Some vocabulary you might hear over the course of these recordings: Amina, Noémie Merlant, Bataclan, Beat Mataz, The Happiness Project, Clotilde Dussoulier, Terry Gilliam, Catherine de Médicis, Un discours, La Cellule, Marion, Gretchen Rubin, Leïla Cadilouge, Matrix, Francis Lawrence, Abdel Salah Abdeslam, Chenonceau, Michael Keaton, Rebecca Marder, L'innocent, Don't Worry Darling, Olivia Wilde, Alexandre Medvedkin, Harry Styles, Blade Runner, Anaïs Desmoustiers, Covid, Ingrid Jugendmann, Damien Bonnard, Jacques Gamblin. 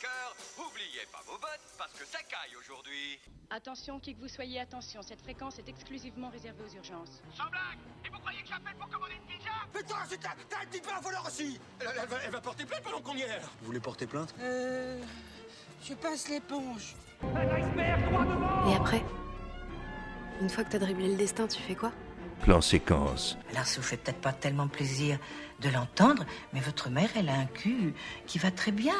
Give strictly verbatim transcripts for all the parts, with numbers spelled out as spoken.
cœurs, oubliez pas vos bottes parce que ça caille aujourd'hui. Attention, qui que vous soyez, attention, cette fréquence est exclusivement réservée aux urgences. Sans blague! Et vous croyez que j'appelle pour commander une pizza? Mais toi, c'est ta, t'as un petit peu un voleur aussi! Elle, elle, va, elle va porter plainte pendant qu'on y est! Vous voulez porter plainte? Euh... Je passe l'éponge. Un iceberg droit devant! Et après? Une fois que t'as dribblé le destin, tu fais quoi? Plan séquence. Alors ça vous fait peut-être pas tellement plaisir de l'entendre, mais votre mère, elle a un cul qui va très bien.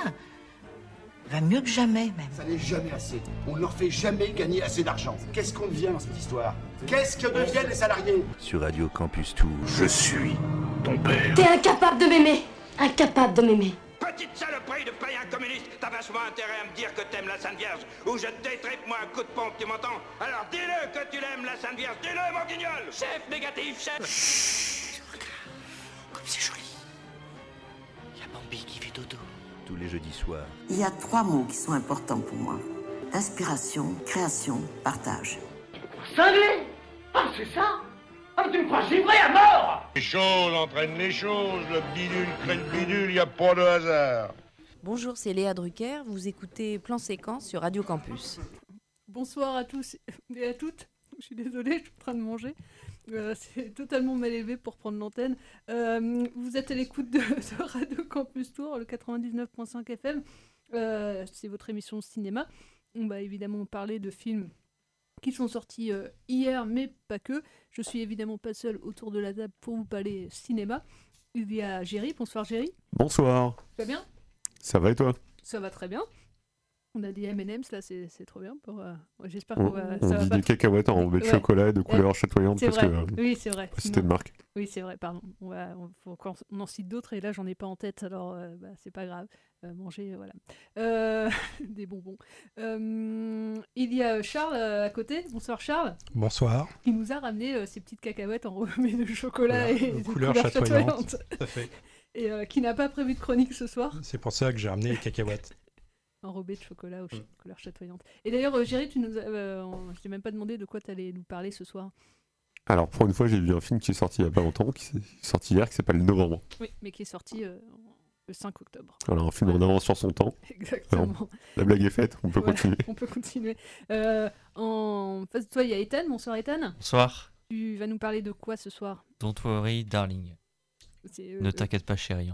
Va mieux que jamais, même. Ça n'est jamais assez. On ne leur fait jamais gagner assez d'argent. Qu'est-ce qu'on devient dans cette histoire? Qu'est-ce que deviennent les salariés? Sur Radio Campus Tour. Je suis ton père. T'es incapable de m'aimer. Incapable de m'aimer. Petite saloperie de païen communiste, t'as vachement intérêt à me dire que t'aimes la Sainte Vierge, ou je te détripe moi un coup de pompe, tu m'entends? Alors dis-le que tu l'aimes, la Sainte Vierge, dis-le, mon guignol! Chef négatif, chef! Chut, regarde, comme c'est joli. Il y a Bambi qui fait dodo. Tous les jeudis soirs. Il y a trois mots qui sont importants pour moi. Inspiration, création, partage. Cinglé! Ah, c'est ça? Ah, tu me crois givré à mort! Les choses entraînent les choses, le bidule crée le bidule, il n'y a pas de hasard. Bonjour, c'est Léa Drucker, vous écoutez Plan Séquence sur Radio Campus. Bonsoir à tous et à toutes, je suis désolée, je suis en train de manger. Euh, c'est totalement mal élevé pour prendre l'antenne. Euh, vous êtes à l'écoute de, de Radio Campus Tour, le quatre-vingt-dix-neuf virgule cinq F M, euh, c'est votre émission cinéma. On va évidemment parler de films qui sont sortis euh, hier, mais pas que. Je suis évidemment pas seule autour de la table pour vous parler cinéma. Il y a Géry. Bonsoir Géry. Bonsoir. Tu vas bien? Ça va et toi? Ça va très bien. On a des M and M's là, c'est, c'est trop bien. Pour, euh... J'espère qu'on va... On, ça on va dit pas des cacahuètes enrobées de ouais. chocolat et de couleurs ouais. chatoyantes. C'est parce vrai. Que, euh... Oui, c'est vrai. C'était de marque. Oui, c'est vrai, pardon. On, va, on, faut qu'on, on en cite d'autres et là, j'en ai pas en tête, alors euh, bah, c'est pas grave. Euh, manger, voilà. Euh, des bonbons. Euh, il y a Charles euh, à côté. Bonsoir Charles. Bonsoir. Il nous a ramené euh, ces petites cacahuètes enrobées de chocolat voilà, et de couleurs, couleurs chatoyantes. Tout à fait. Et euh, qui n'a pas prévu de chronique ce soir. C'est pour ça que j'ai ramené les cacahuètes. Enrobé de chocolat aux ch- mmh. couleurs chatoyantes. Et d'ailleurs, Géry, tu nous as, euh, je t'ai même pas demandé de quoi tu allais nous parler ce soir. Alors, pour une fois, j'ai vu un film qui est sorti il y a pas longtemps, qui est sorti hier, qui s'appelle Novembre. Oui, mais qui est sorti euh, le cinq octobre. Voilà, un film ouais. en avance sur son temps. Exactement. Alors, la blague est faite, on peut voilà, continuer. On peut continuer. Euh, en face de toi, il y a Ethan. Bonsoir, Ethan. Bonsoir. Tu vas nous parler de quoi ce soir? Don't Worry Darling. C'est, euh, ne t'inquiète pas, chérie.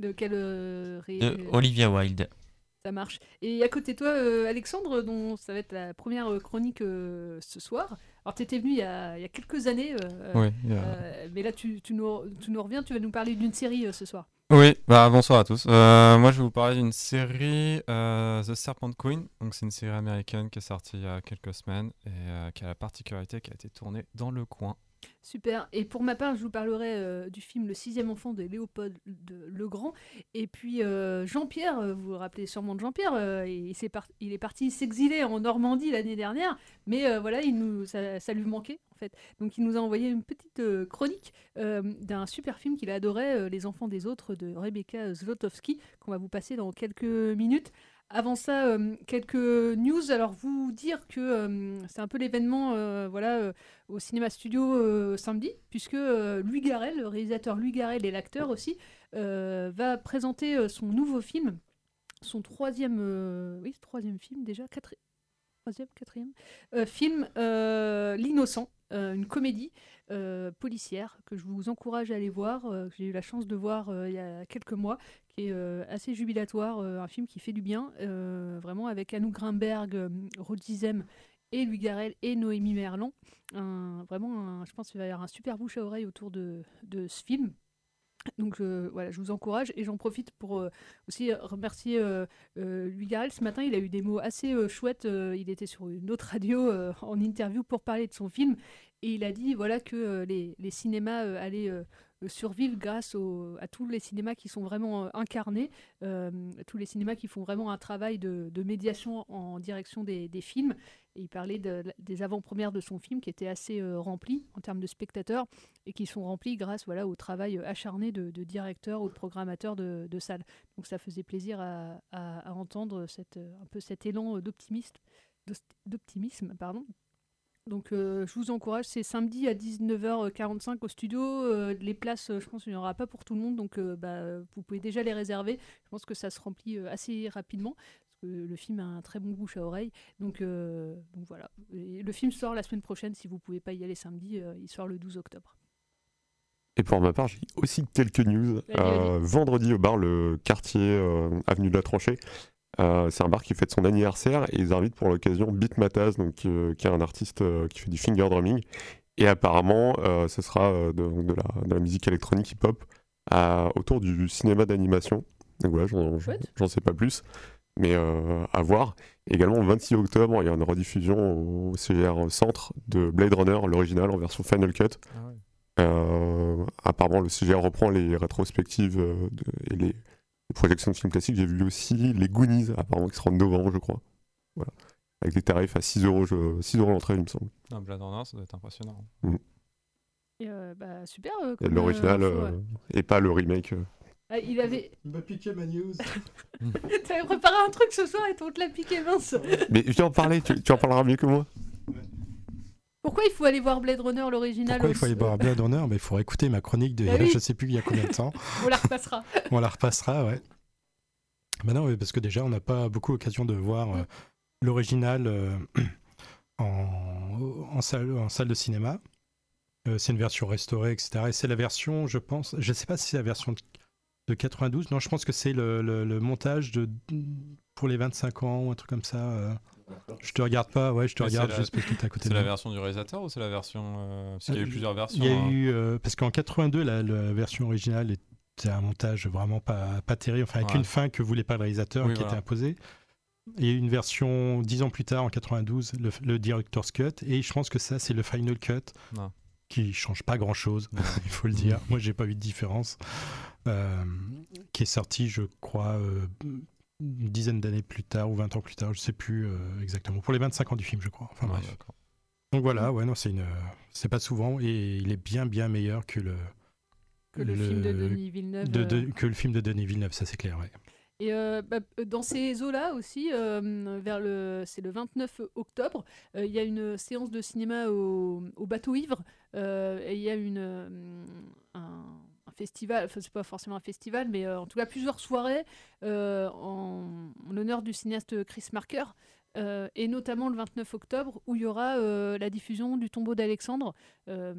De quelle euh, ré... De Olivia Wilde. Ça marche. Et à côté de toi, euh, Alexandre, dont ça va être la première chronique euh, ce soir. Alors, tu étais venu il y, a, il y a quelques années, euh, oui, euh, euh, mais là, tu, tu, nous, tu nous reviens, tu vas nous parler d'une série euh, ce soir. Oui, bah, bonsoir à tous. Euh, moi, je vais vous parler d'une série, euh, The Serpent Queen. Donc, c'est une série américaine qui est sortie il y a quelques semaines et euh, qui a la particularité qui a été tournée dans le coin. Super. Et pour ma part, je vous parlerai euh, du film Le sixième enfant de Léopold Legrand. Et puis euh, Jean-Pierre, vous vous rappelez sûrement de Jean-Pierre, euh, il, s'est par- il est parti s'exiler en Normandie l'année dernière, mais euh, voilà, il nous, ça, ça lui manquait en fait. Donc il nous a envoyé une petite euh, chronique euh, d'un super film qu'il adorait, euh, Les Enfants des Autres de Rebecca Zlotowski, qu'on va vous passer dans quelques minutes. Avant ça, euh, quelques news. Alors, vous dire que euh, c'est un peu l'événement euh, voilà, euh, au Cinéma Studio euh, samedi, puisque euh, Louis Garrel, le réalisateur Louis Garrel et l'acteur aussi, euh, va présenter euh, son nouveau film, son troisième, euh, oui, troisième film déjà, quatri... troisième, quatrième euh, film, euh, L'innocent, euh, une comédie euh, policière que je vous encourage à aller voir, euh, que j'ai eu la chance de voir euh, il y a quelques mois. Qui est euh, assez jubilatoire, euh, un film qui fait du bien, euh, vraiment avec Anouk Grinberg, euh, Roschdy Zem et Louis Garrel et Noémie Merlant. Un, vraiment, un, je pense qu'il va y avoir un super bouche à oreille autour de, de ce film. Donc euh, voilà, je vous encourage et j'en profite pour euh, aussi remercier euh, euh, Louis Garrel. Ce matin, il a eu des mots assez euh, chouettes. Euh, il était sur une autre radio euh, en interview pour parler de son film et il a dit voilà, que euh, les, les cinémas euh, allaient... Euh, survivre grâce au, à tous les cinémas qui sont vraiment euh, incarnés, euh, tous les cinémas qui font vraiment un travail de, de médiation en direction des, des films. Et il parlait de, des avant-premières de son film qui étaient assez euh, remplies en termes de spectateurs et qui sont remplies grâce voilà, au travail acharné de, de directeurs ou de programmateurs de, de salles. Donc ça faisait plaisir à, à, à entendre cette, un peu cet élan d'optimisme, d'optimisme pardon, Donc euh, je vous encourage, c'est samedi à dix-neuf heures quarante-cinq au studio. Euh, les places, je pense qu'il n'y en aura pas pour tout le monde, donc euh, bah, vous pouvez déjà les réserver. Je pense que ça se remplit euh, assez rapidement. Le film a un très bon bouche à oreille, donc, euh, donc voilà. Et le film sort la semaine prochaine, si vous ne pouvez pas y aller samedi, euh, il sort le douze octobre. Et pour ma part, j'ai aussi quelques news. Allez, euh, allez. Vendredi au bar, le quartier euh, Avenue de la Tranchée, euh, c'est un bar qui fête son anniversaire et ils invitent pour l'occasion Beat Mataz, donc, euh, qui est un artiste euh, qui fait du finger drumming. Et apparemment, euh, ce sera euh, de, de, la, de la musique électronique hip-hop euh, autour du cinéma d'animation. Donc voilà, j'en, j'en, j'en sais pas plus. Mais euh, à voir. Également, le vingt-six octobre, il y a une rediffusion au C G R Centre de Blade Runner, l'original, en version Final Cut. Ah ouais. euh, apparemment, le C G R reprend les rétrospectives de, et les, les projections de films classiques. J'ai vu aussi les Goonies, apparemment, qui seront en novembre, je crois. Voilà. Avec des tarifs à six euros l'entrée, il me semble. Ah, Blade Runner, ça doit être impressionnant. Mmh. Et euh, bah, super. Euh, comme l'original euh, euh, ouais. Et pas le remake. Euh. Ah, il avait. Il m'a piqué ma news. T'avais préparé un truc ce soir et on te l'a piqué, mince. Mais je vais en parler, tu, tu en parleras mieux que moi. Pourquoi il faut aller voir Blade Runner, l'original? Pourquoi il faut aller voir Blade Runner? Mais il faut écouter ma chronique de bah oui. Je sais plus il y a combien de temps. On la repassera. On la repassera, ouais. Bah non, parce que déjà, on n'a pas beaucoup l'occasion de voir euh, l'original euh, en, en, salle, en salle de cinéma. Euh, c'est une version restaurée, et cetera. Et c'est la version, je pense. Je sais pas si c'est la version. De... De quatre-vingt-douze, non, je pense que c'est le, le, le montage de, pour les vingt-cinq ans ou un truc comme ça. Euh, je te regarde pas, ouais, je te mais regarde juste la, parce que t'es à côté de moi. C'est la version du réalisateur ou c'est la version. Euh, parce qu'il y a eu plusieurs versions. Il y a hein. eu. Euh, parce qu'en quatre-vingt-deux, la, la version originale était un montage vraiment pas, pas terrible, enfin avec ouais. une fin que voulait pas le réalisateur, oui, qui voilà. était imposée. Il y a eu une version dix ans plus tard, en quatre-vingt-douze, le, le Director's Cut, et je pense que ça, c'est le Final Cut. Non. Qui change pas grand chose, il faut le dire. Moi, j'ai pas eu de différence. Euh, qui est sorti, je crois, euh, une dizaine d'années plus tard ou vingt ans plus tard, je sais plus euh, exactement. Pour les vingt-cinq ans du film, je crois. Enfin, ouais, bref. D'accord. Donc voilà, ouais, non, c'est une, c'est pas souvent et il est bien, bien meilleur que le que le, le film de Denis Villeneuve. De, de, que le film de Denis Villeneuve, ça c'est clair, ouais. Et euh, bah, dans ces eaux-là aussi, euh, vers le, c'est le vingt-neuf octobre, il euh, y a une séance de cinéma au, au Bateau Ivre. Euh, et il y a une, euh, un, un festival, enfin c'est pas forcément un festival, mais euh, en tout cas plusieurs soirées euh, en, en l'honneur du cinéaste Chris Marker. Euh, et notamment le vingt-neuf octobre où il y aura euh, la diffusion du Tombeau d'Alexandre, euh,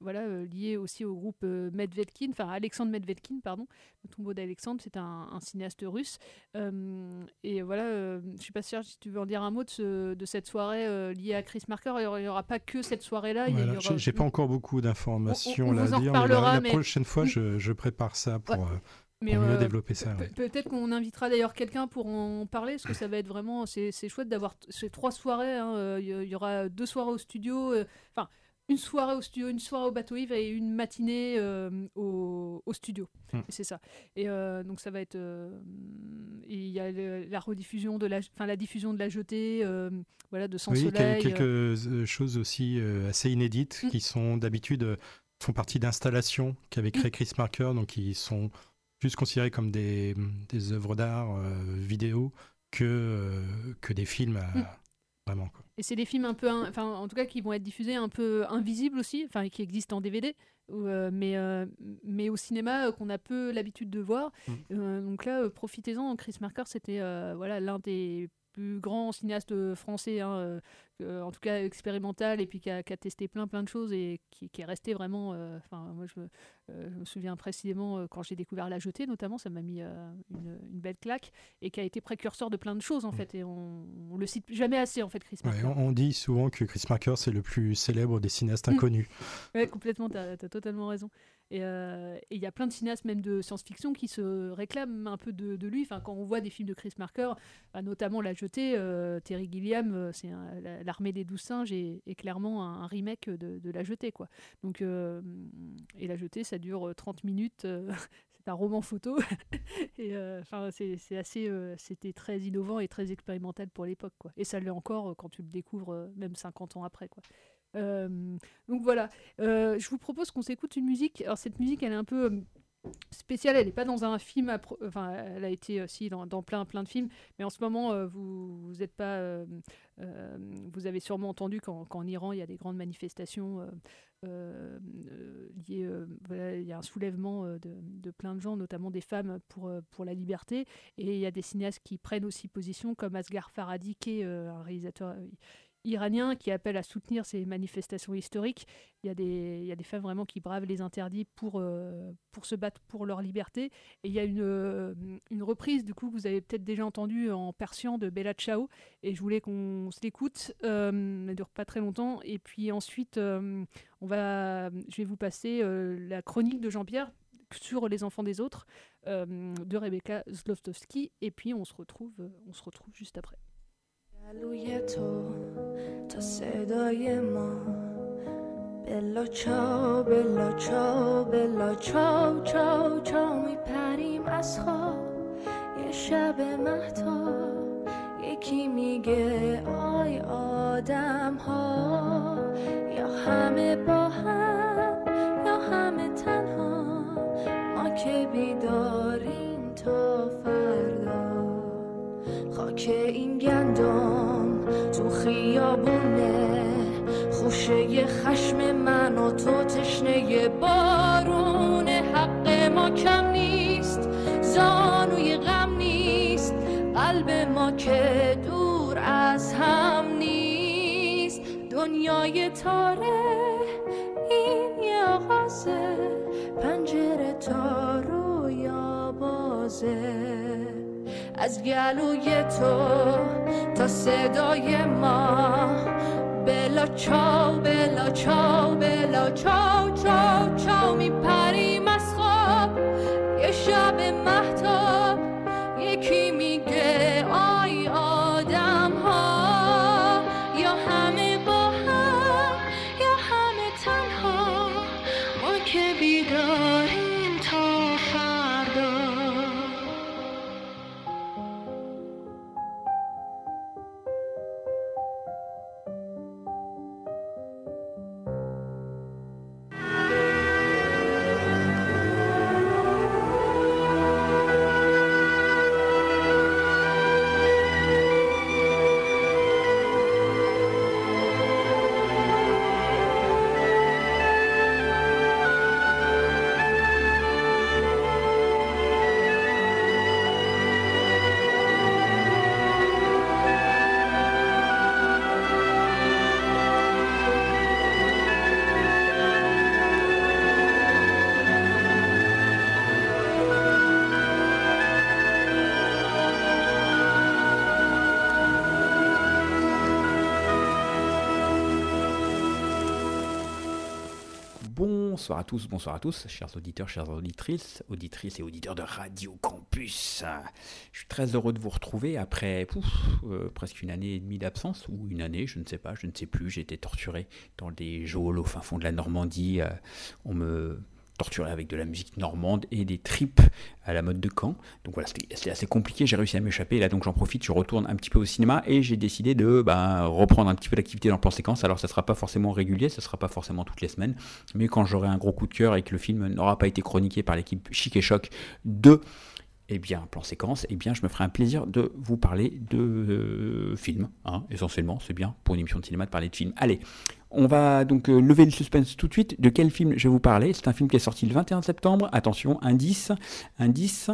voilà, euh, lié aussi au groupe euh, Medvedkin, enfin Alexandre Medvedkin, pardon. Le Tombeau d'Alexandre, c'est un, un cinéaste russe. Euh, et voilà, euh, je suis pas sûre si tu veux en dire un mot de, ce, de cette soirée euh, liée à Chris Marker. Il n'y aura pas que cette soirée-là. Voilà, il y aura... j'ai, j'ai pas encore beaucoup d'informations on, on, on là à dire, mais la, mais... la prochaine fois, je, je prépare ça pour... Ouais. Euh... Mais euh, développer ça, pe- ouais. Peut-être qu'on invitera d'ailleurs quelqu'un pour en parler, parce que ça va être vraiment, c'est, c'est chouette d'avoir t- ces trois soirées. Hein, il y aura deux soirées au studio, euh, enfin une soirée au studio, une soirée au Bateau Ivre et une matinée euh, au, au studio. Mmh. Et c'est ça. Et euh, donc ça va être, euh, il y a le, la rediffusion de la, enfin la diffusion de La Jetée, euh, voilà, de Sans oui, Soleil. Quelques euh... choses aussi euh, assez inédites, mmh. qui sont d'habitude font partie d'installations qu'avait créé Chris Marker, donc ils sont plus considérés comme des, des œuvres d'art euh, vidéo que, euh, que des films, euh, mmh. vraiment. Quoi. Et c'est des films un peu, enfin en tout cas qui vont être diffusés un peu invisibles aussi, enfin qui existent en D V D, euh, mais, euh, mais au cinéma euh, qu'on a peu l'habitude de voir. Mmh. Euh, donc là, euh, profitez-en, Chris Marker, c'était euh, voilà, l'un des plus grands cinéastes français, hein, euh, en tout cas expérimental, et puis qui a, qui a testé plein plein de choses et qui, qui est resté vraiment. Enfin, euh, moi je me, euh, je me souviens précisément euh, quand j'ai découvert La Jetée, notamment, ça m'a mis euh, une, une belle claque et qui a été précurseur de plein de choses en fait. Et on, on le cite jamais assez en fait, Chris Marker. Ouais, on dit souvent que Chris Marker c'est le plus célèbre des cinéastes inconnus. Ouais, complètement, t'as, t'as totalement raison. Et il euh, y a plein de cinéastes, même de science-fiction, qui se réclament un peu de, de lui. Enfin, quand on voit des films de Chris Marker, bah, notamment La Jetée, euh, Terry Gilliam, c'est un, la, L'Armée des douze singes est, est clairement un, un remake de, de La Jetée, quoi. Donc, euh, et La Jetée, ça dure trente minutes. Euh, c'est un roman photo. Et, euh, c'est, c'est assez, euh, c'était très innovant et très expérimental pour l'époque, quoi. Et ça l'est encore quand tu le découvres, même cinquante ans après, quoi. Euh, donc voilà, euh, je vous propose qu'on s'écoute une musique. Alors cette musique, elle est un peu spéciale, elle n'est pas dans un film, pro... enfin, elle a été aussi dans, dans plein, plein de films, mais en ce moment, euh, vous, vous êtes pas, euh, euh, vous avez sûrement entendu qu'en, qu'en Iran, il y a des grandes manifestations, euh, euh, liées, euh, voilà, il y a un soulèvement euh, de, de plein de gens, notamment des femmes pour, euh, pour la liberté, et il y a des cinéastes qui prennent aussi position, comme Asghar Farhadi, qui est euh, un réalisateur euh, iranien qui appelle à soutenir ces manifestations historiques. Il y a des, il y a des femmes vraiment qui bravent les interdits pour, euh, pour se battre pour leur liberté. Et il y a une, euh, une reprise, du coup, que vous avez peut-être déjà entendue en persian de Bella Ciao. Et je voulais qu'on se l'écoute. Euh, elle ne dure pas très longtemps. Et puis ensuite, euh, on va, je vais vous passer euh, la chronique de Jean-Pierre sur Les Enfants des Autres euh, de Rebecca Zlotowski. Et puis on se retrouve, on se retrouve juste après. گلوی تو تا صدای ما بلا چاو بلا چاو بلا چاو چاو چاو میپریم از خواب یه شب مهتاب یکی میگه آی آدم ها یا همه با هم یا همه تنها ما که بیداریم تا فردا خاک این گندم تو خیابونه خوشه خشم من و تو تشنه بارون حق ما کم نیست زانوی غم نیست قلب ما که دور از هم نیست دنیای تاره این یه آغازه پنجره تا رویا بازه از گلوی تو تا صدای ما بلا چاو بلا چاو بلا چاو چاو چاو میپریم از خواب یه شب مهتاب یکی میگه آی آدم ها یا همه با هم یا همه تنها ما که بیداریم Bonsoir à tous, bonsoir à tous, chers auditeurs, chères auditrices, auditrices et auditeurs de Radio Campus. Je suis très heureux de vous retrouver après pouf, euh, presque une année et demie d'absence, ou une année, je ne sais pas, je ne sais plus, j'ai été torturé dans des geôles au fin fond de la Normandie, euh, on me... torturé avec de la musique normande et des tripes à la mode de Caen. Donc voilà, c'était, c'était assez compliqué, j'ai réussi à m'échapper. Là, donc j'en profite, je retourne un petit peu au cinéma et j'ai décidé de ben, reprendre un petit peu l'activité dans le plan séquence. Alors ça ne sera pas forcément régulier, ça ne sera pas forcément toutes les semaines, mais quand j'aurai un gros coup de cœur et que le film n'aura pas été chroniqué par l'équipe Chic et Choc de... Eh bien, plan séquence, eh bien, je me ferai un plaisir de vous parler de euh, films, hein, essentiellement, c'est bien pour une émission de cinéma de parler de films. Allez, on va donc euh, lever le suspense tout de suite. De quel film je vais vous parler ? C'est un film qui est sorti le vingt et un septembre, attention, indice, indice,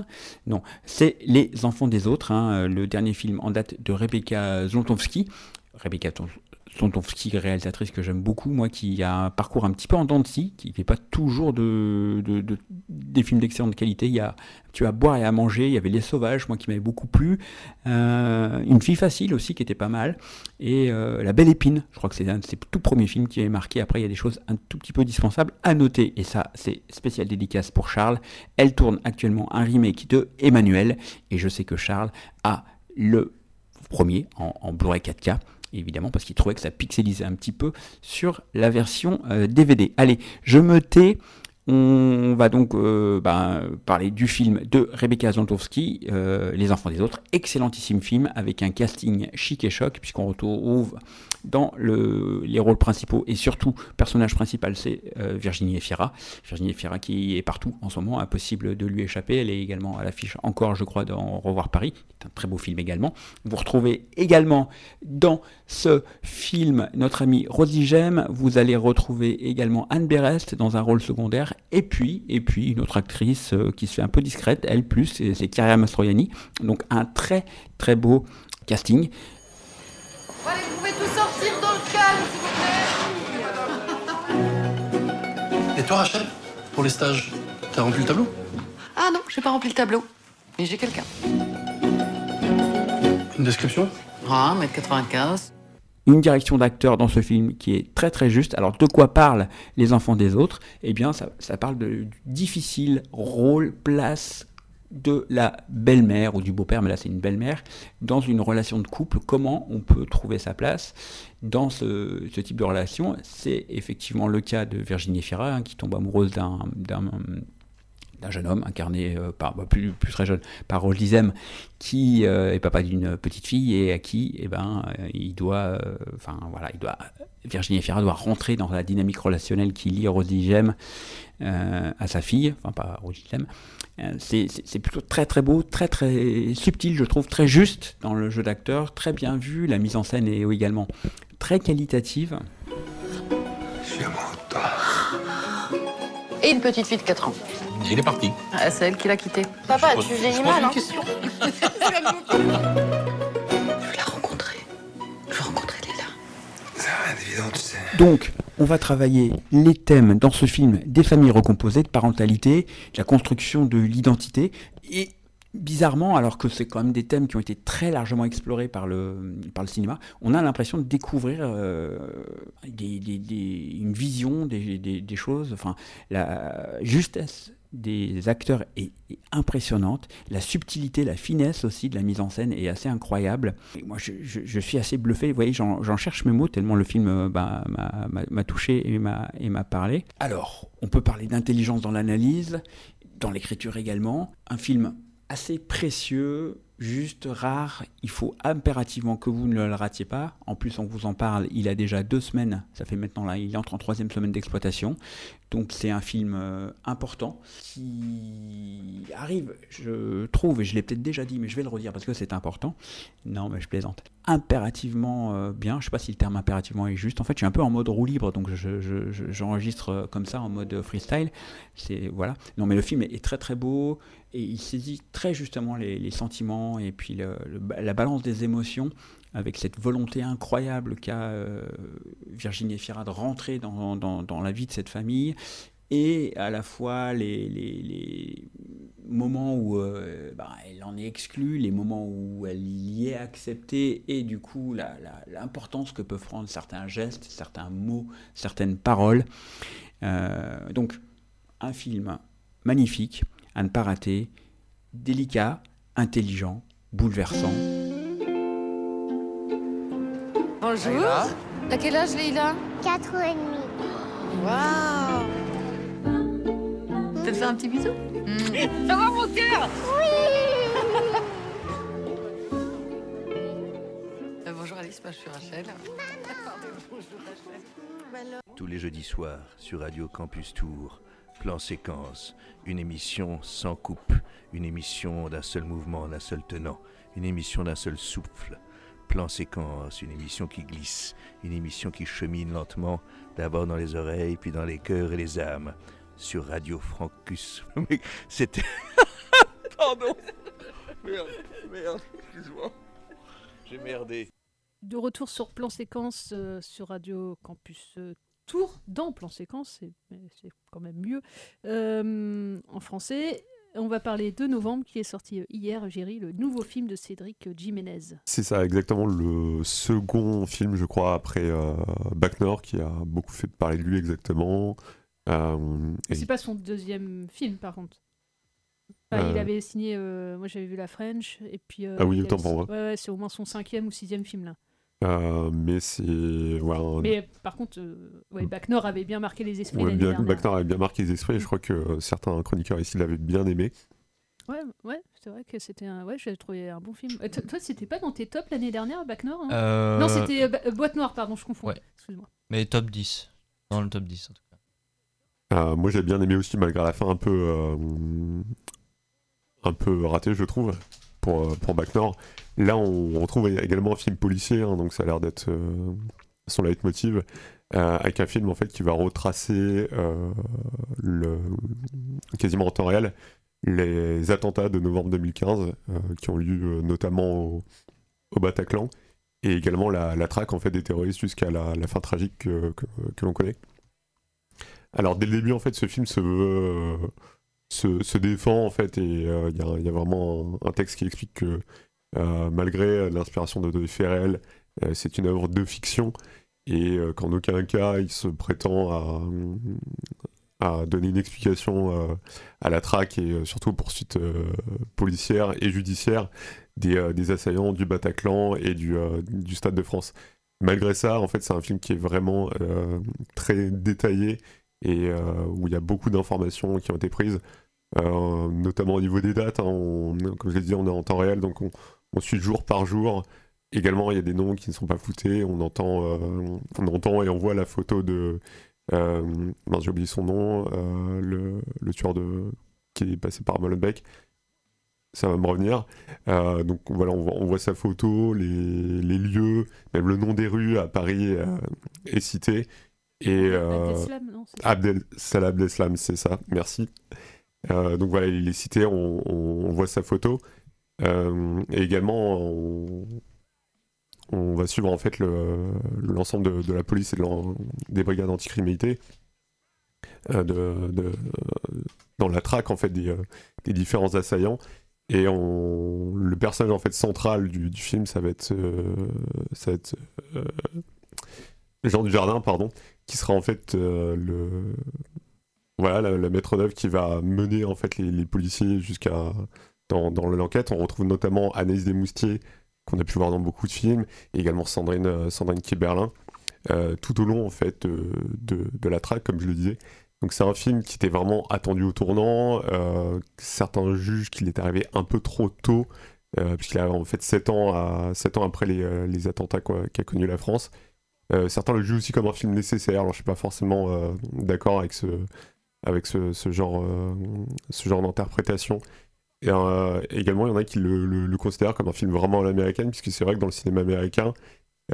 non, c'est Les Enfants des Autres, hein, le dernier film en date de Rebecca Zlotowski, Rebecca Zlotowski. Zlotowski, réalisatrice que j'aime beaucoup, moi, qui a un parcours un petit peu en dents de scie, qui n'est pas toujours de, de, de, des films d'excellente qualité. Il y a un petit peu à boire et à manger, il y avait Les Sauvages, moi, qui m'avait beaucoup plu. Euh, une fille facile aussi, qui était pas mal. Et euh, La Belle Épine, je crois que c'est un de ses tout premiers films qui est marqué. Après, il y a des choses un tout petit peu dispensables à noter. Et ça, c'est spécial dédicace pour Charles. Elle tourne actuellement un remake de Emmanuel. Et je sais que Charles a le premier en, en Blu-ray quatre K. Évidemment, parce qu'il trouvait que ça pixelisait un petit peu sur la version euh, D V D. Allez, je me tais, On va donc euh, bah, parler du film de Rebecca Zlotowski, euh, Les Enfants des Autres, excellentissime film avec un casting chic et choc, puisqu'on retrouve dans le, les rôles principaux et surtout personnage principal, c'est euh, Virginie Efira. Virginie Efira qui est partout en ce moment, impossible de lui échapper. Elle est également à l'affiche encore, je crois, dans Revoir Paris, c'est un très beau film également. Vous retrouvez également dans ce film notre ami Roschdy Zem. Vous allez retrouver également Anne Berest dans un rôle secondaire. Et puis, et puis une autre actrice euh, qui se fait un peu discrète, elle plus, c'est, c'est Chiara Mastroianni. Donc un très très beau casting. Allez, vous pouvez tous sortir dans le calme, s'il vous plaît. Et toi, Rachel, pour les stages, t'as rempli le tableau? Ah non, j'ai pas rempli le tableau, mais j'ai quelqu'un. Une description? Ah, un mètre quatre-vingt-quinze. Une direction d'acteur dans ce film qui est très très juste. Alors de quoi parlent Les Enfants des Autres? Eh bien ça, ça parle de, du difficile rôle, place de la belle-mère ou du beau-père, mais là c'est une belle-mère, dans une relation de couple. Comment on peut trouver sa place dans ce, ce type de relation? C'est effectivement le cas de Virginie Efira hein, qui tombe amoureuse d'un... d'un d'un jeune homme incarné euh, par bah, plus, plus très jeune par Roschdy Zem, qui euh, est papa d'une petite fille et à qui eh ben euh, il doit enfin euh, voilà il doit Virginie Efira doit rentrer dans la dynamique relationnelle qui lie Roschdy Zem euh, à sa fille, enfin pas Roschdy Zem. Euh, c'est, c'est, c'est plutôt très très beau, très très subtil, je trouve, très juste dans le jeu d'acteur, très bien vu. La mise en scène est également très qualitative. Et une petite fille de quatre ans. Il est parti. Ah, c'est elle qui l'a quitté. Papa, je tu vieillis mal, hein. Je veux la rencontrer. Je veux rencontrer Léla. C'est rien d'évident, tu sais. Donc, on va travailler les thèmes dans ce film des familles recomposées, de parentalité, de la construction de l'identité. Et bizarrement, alors que c'est quand même des thèmes qui ont été très largement explorés par le, par le cinéma, on a l'impression de découvrir euh, des, des, des, une vision des, des, des choses, enfin, la justesse des acteurs est, est impressionnante. La subtilité, la finesse aussi de la mise en scène est assez incroyable. Et moi, je, je, je suis assez bluffé. Vous voyez, j'en, j'en cherche mes mots tellement le film bah, m'a, m'a, m'a touché et m'a, et m'a parlé. Alors, on peut parler d'intelligence dans l'analyse, dans l'écriture également. Un film assez précieux, juste, rare. Il faut impérativement que vous ne le ratiez pas. En plus, on vous en parle, il a déjà deux semaines. Ça fait maintenant là, il entre en troisième semaine d'exploitation. Donc c'est un film euh, important qui arrive, je trouve, et je l'ai peut-être déjà dit, mais je vais le redire parce que c'est important. Non, mais je plaisante. Impérativement euh, bien. Je sais pas si le terme impérativement est juste. En fait, je suis un peu en mode roue libre, donc je, je, je, j'enregistre comme ça en mode freestyle. C'est voilà. Non, mais le film est très très beau et il saisit très justement les, les sentiments. Et puis le, le, la balance des émotions, avec cette volonté incroyable qu'a euh, Virginie Efira de rentrer dans, dans, dans la vie de cette famille, et à la fois les, les, les moments où euh, bah, elle en est exclue, les moments où elle y est acceptée, et du coup la, la, l'importance que peuvent prendre certains gestes, certains mots, certaines paroles. Euh, donc un film magnifique, à ne pas rater, délicat, intelligent, bouleversant. Bonjour. Léla. À quel âge, Léla? quatre ans et demi. Waouh. Tu te fais un petit bisou? Mmh. Ça va, mon cœur? Oui. euh, bonjour Alice, moi je suis Rachel. Bonjour Rachel. Tous les jeudis soirs sur Radio Campus Tours, Plan Séquence, une émission sans coupe, une émission d'un seul mouvement, d'un seul tenant, une émission d'un seul souffle. Plan Séquence, une émission qui glisse, une émission qui chemine lentement, d'abord dans les oreilles, puis dans les cœurs et les âmes, sur Radio Francus. Mais c'était... Pardon. Merde, merde, excuse-moi. J'ai merdé. De retour sur Plan Séquence, euh, sur Radio Campus euh, Tour dans Plan Séquence, c'est, c'est quand même mieux, euh, en français. On va parler de Novembre, qui est sorti hier, Géry, le nouveau film de Cédric Jiménez. C'est ça, exactement, le second film, je crois, après euh, Bac Nord, qui a beaucoup fait parler de lui, exactement. Euh, et... C'est pas son deuxième film, par contre. Enfin, euh... Il avait signé, euh, moi j'avais vu La French, et puis... Euh, ah oui, autant avait... pour moi. Ouais, ouais, c'est au moins son cinquième ou sixième film, là. Euh, mais c'est. Ouais, un... Mais par contre, euh, ouais, Bac Nord avait bien marqué les esprits. Ouais, bien, Bac Nord avait bien marqué les esprits, et je crois que euh, certains chroniqueurs ici l'avaient bien aimé. Ouais, ouais, c'est vrai que c'était un. Ouais, j'ai trouvé un bon film. Euh, toi, c'était pas dans tes tops l'année dernière, Bac Nord hein euh... Non, c'était euh, Boîte Noire, pardon, je confonds. Ouais. Excuse-moi. Mais top dix. Dans le top dix, en tout cas. Euh, moi, j'ai bien aimé aussi, malgré la fin un peu. Euh, un peu ratée, je trouve, pour, pour Bac Nord. Là, on retrouve également un film policier, hein, donc ça a l'air d'être euh, son leitmotiv, euh, avec un film en fait qui va retracer euh, le, quasiment en temps réel les attentats de novembre deux mille quinze euh, qui ont lieu euh, notamment au, au Bataclan, et également la, la traque en fait des terroristes jusqu'à la, la fin tragique que, que, que l'on connaît. Alors dès le début en fait, ce film se veut, euh, se, se défend en fait, et il euh, y, y a vraiment un, un texte qui explique que Euh, malgré l'inspiration de, de F R L, euh, c'est une œuvre de fiction, et euh, qu'en aucun cas il se prétend à, à donner une explication euh, à la traque et euh, surtout aux poursuites euh, policières et judiciaires des, euh, des assaillants du Bataclan et du, euh, du Stade de France. Malgré ça, en fait, c'est un film qui est vraiment euh, très détaillé, et euh, où il y a beaucoup d'informations qui ont été prises, euh, notamment au niveau des dates, hein, on, comme je l'ai dit, on est en temps réel, donc on On suit jour par jour. Également, il y a des noms qui ne sont pas floutés. On entend, euh, on entend et on voit la photo de... Euh, ben, j'ai oublié son nom. Euh, le, le tueur de, qui est passé par Molenbeek. Ça va me revenir. Euh, donc voilà, on voit, on voit sa photo, les, les lieux, même le nom des rues à Paris euh, est cité. Et, euh, Abdeslam, non, c'est Abdel, Salah Abdeslam, c'est ça. Merci. Euh, donc voilà, il est cité. On, on, on voit sa photo. Euh, et également on, on va suivre en fait le, l'ensemble de, de la police et de des brigades anticriminalité euh, de, de, dans la traque en fait des, des différents assaillants, et on, le personnage en fait central du, du film, ça va être, euh, ça va être euh, Jean Dujardin, pardon, qui sera en fait euh, le, voilà, la, la maître d'œuvre qui va mener en fait les, les policiers jusqu'à Dans, dans l'enquête. On retrouve notamment Anaïs Desmoustiers, qu'on a pu voir dans beaucoup de films, et également Sandrine, Sandrine Kiberlin, euh, tout au long en fait, de, de, de la traque, comme je le disais. Donc c'est un film qui était vraiment attendu au tournant. Euh, certains jugent qu'il est arrivé un peu trop tôt, euh, puisqu'il a en fait sept ans, à, sept ans après les, les attentats quoi, qu'a connu la France. Euh, certains le jugent aussi comme un film nécessaire, alors je ne suis pas forcément euh, d'accord avec ce, avec ce, ce genre, euh, ce genre d'interprétation. Et euh, également, il y en a qui le, le, le considèrent comme un film vraiment à l'américaine, puisque c'est vrai que dans le cinéma américain,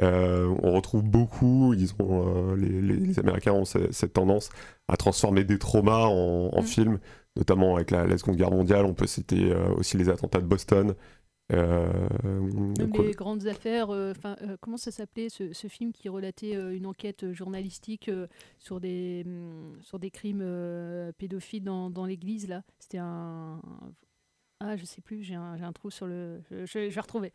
euh, on retrouve beaucoup, ils ont, euh, les, les, les Américains ont cette, cette tendance à transformer des traumas en, en mmh. film, notamment avec la, la Seconde Guerre mondiale. On peut citer euh, aussi les attentats de Boston. Euh, les grandes affaires, euh, euh, comment ça s'appelait ce, ce film qui relatait euh, une enquête journalistique euh, sur, des, euh, sur des crimes euh, pédophiles dans, dans l'église là. C'était un... Ah, je sais plus, j'ai un, j'ai un trou sur le... Je, je, je vais retrouver.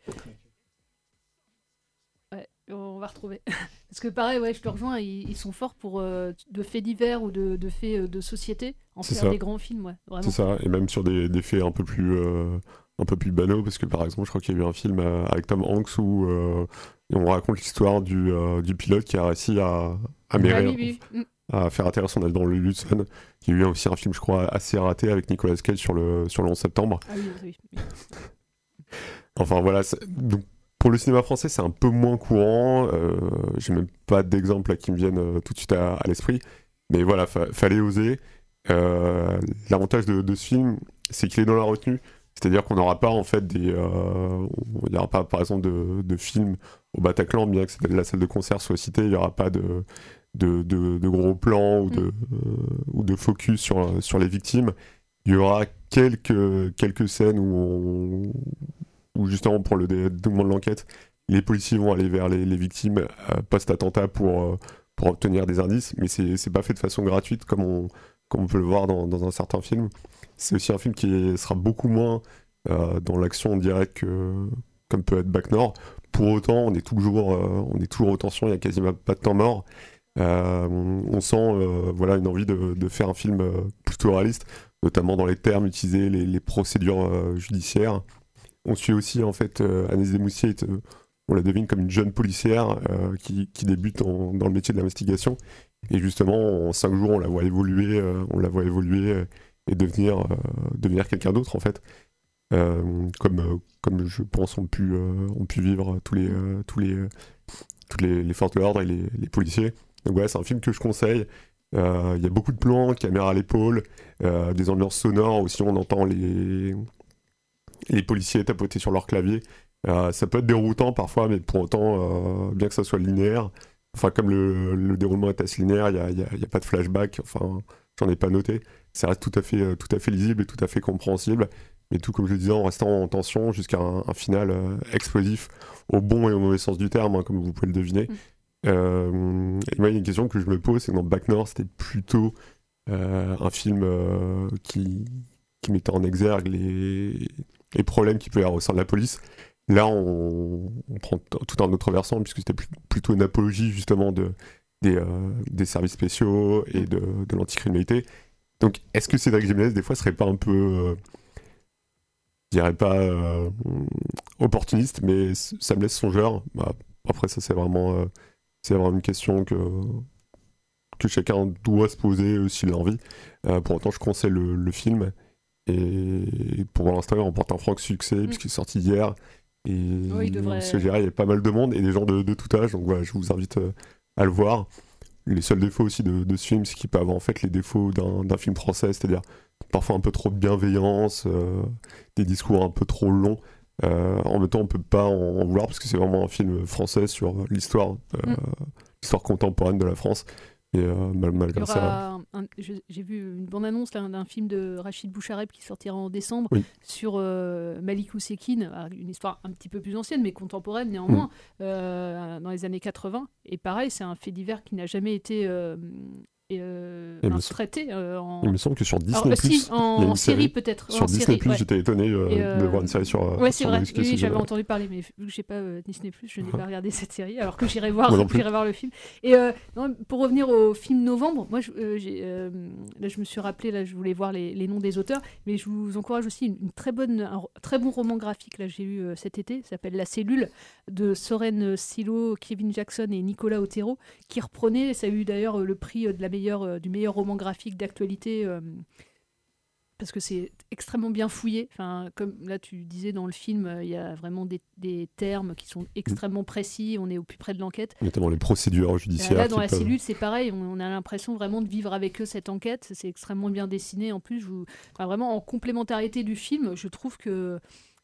Ouais, on va retrouver. Parce que pareil, ouais, je te rejoins, ils, ils sont forts pour euh, de faits divers ou de, de faits de société, en c'est faire ça. Des grands films, ouais, vraiment. C'est ça, et même sur des, des faits un peu plus euh, un peu plus banaux, parce que par exemple, je crois qu'il y a eu un film euh, avec Tom Hanks où euh, on raconte l'histoire du, euh, du pilote qui a réussi à, à, mérir, ah, oui, oui. à faire atterrir son avion dans le Lutzen. Il y a eu aussi un film, je crois, assez raté avec Nicolas Cage sur le, sur le onze septembre. Ah oui, oui. oui. Enfin, voilà. Donc, pour le cinéma français, c'est un peu moins courant. Euh, j'ai même pas d'exemple là, qui me viennent euh, tout de suite à, à l'esprit. Mais voilà, fa- fallait oser. Euh, l'avantage de, de ce film, c'est qu'il est dans la retenue. C'est-à-dire qu'on n'aura pas, en fait, des... Euh, il n'y aura pas, par exemple, de, de films au Bataclan, bien que la salle de concert soit citée. Il n'y aura pas de... De, de, de gros plans ou de, mmh. euh, ou de focus sur, sur les victimes. Il y aura quelques, quelques scènes où, on, où justement pour le déroulement de l'enquête, les policiers vont aller vers les, les victimes euh, post-attentat pour, euh, pour obtenir des indices, mais c'est, c'est pas fait de façon gratuite comme on, comme on peut le voir dans, dans un certain film. C'est aussi un film qui sera beaucoup moins euh, dans l'action directe que, comme peut être Bac Nord. Pour autant, on est toujours, euh, on est toujours aux tensions, il n'y a quasiment pas de temps mort. Euh, on, on sent euh, voilà, une envie de, de faire un film euh, plutôt réaliste, notamment dans les termes utilisés, les, les procédures euh, judiciaires. On suit aussi en fait euh, Anaïs Desmoustiers, euh, on la devine comme une jeune policière euh, qui, qui débute en, dans le métier de l'investigation. Et justement, en cinq jours, on la voit évoluer, euh, on la voit évoluer euh, et devenir, euh, devenir quelqu'un d'autre, en fait. Euh, comme, euh, comme je pense ont pu, euh, ont pu vivre tous les, euh, tous les, euh, tous les, les forces de l'ordre et les, les policiers. Donc voilà, ouais, c'est un film que je conseille. Il euh, y a beaucoup de plans, caméra à l'épaule, euh, des ambiances sonores aussi, on entend les, les policiers tapoter sur leur clavier. Euh, ça peut être déroutant parfois, mais pour autant, euh, bien que ça soit linéaire, enfin comme le, le déroulement est assez linéaire, il n'y a, a, a pas de flashback, enfin j'en ai pas noté, ça reste tout à fait, tout à fait lisible et tout à fait compréhensible, mais tout comme je le disais, en restant en tension jusqu'à un, un final euh, explosif, au bon et au mauvais sens du terme, hein, comme vous pouvez le deviner. Mmh. Euh, et moi, il y a une question que je me pose, c'est que dans Bac Nord, c'était plutôt euh, un film euh, qui, qui mettait en exergue les, les problèmes qu'il peut y avoir au sein de la police. Là, on, on prend t- tout un autre versant, puisque c'était pl- plutôt une apologie justement de, des, euh, des services spéciaux et de, de l'anticriminalité. Donc, est-ce que Cédric Jiménez, des fois, serait pas un peu, euh, je dirais pas euh, opportuniste, mais c- ça me laisse songeur. Bah, après, ça, c'est vraiment. Euh, C'est vraiment une question que, que chacun doit se poser euh, s'il a envie. Euh, pour autant, je conseille le, le film. Et pour l'instant, il remporte un franc succès mmh. puisqu'il est sorti hier. Et oh, il devrait... il y a pas mal de monde et des gens de, de tout âge. Donc voilà, je vous invite euh, à le voir. Les seuls défauts aussi de, de ce film, c'est qu'il peut avoir en fait les défauts d'un, d'un film français, c'est-à-dire parfois un peu trop de bienveillance, euh, des discours un peu trop longs. Euh, en même temps, on peut pas en, en vouloir parce que c'est vraiment un film français sur l'histoire, euh, mm. l'histoire contemporaine de la France. Et euh, mal, malgré ça, un, je, j'ai vu une bande-annonce là, d'un film de Rachid Bouchareb qui sortira en décembre oui. sur euh, Malik Ousekine, une histoire un petit peu plus ancienne mais contemporaine néanmoins, mm. euh, dans les années quatre-vingts. Et pareil, c'est un fait divers qui n'a jamais été euh, euh, traité. Euh, en... Il me semble que sur Disney+, alors, plus, si, en, en série, série peut-être. Sur en Disney+, série, plus, ouais. J'étais étonné euh, euh... de voir une série sur Disney+. Ouais, c'est vrai, oui, oui, j'avais entendu parler, mais vu que j'ai pas euh, Disney+, je n'ai ah. pas regardé cette série, alors que j'irai voir, j'irai voir le film. Et euh, non, pour revenir au film Novembre, moi, je, euh, j'ai, euh, là, je me suis rappelé, là, je voulais voir les, les noms des auteurs, mais je vous encourage aussi une, une très bonne, un très bon roman graphique, là, j'ai lu euh, cet été, ça s'appelle La Cellule, de Soren Silo, Kevin Jackson et Nicolas Otero, qui reprenait, ça a eu d'ailleurs le prix de la meilleure, euh, du meilleur roman graphique d'actualité, euh, parce que c'est extrêmement bien fouillé. Enfin, comme là, tu disais dans le film, il y a vraiment des, des termes qui sont extrêmement précis. On est au plus près de l'enquête. Notamment les procédures judiciaires. Là, dans la peuvent... cellule, c'est pareil. On, on a l'impression vraiment de vivre avec eux cette enquête. C'est extrêmement bien dessiné. En plus, je vous... enfin, vraiment en complémentarité du film, je trouve que...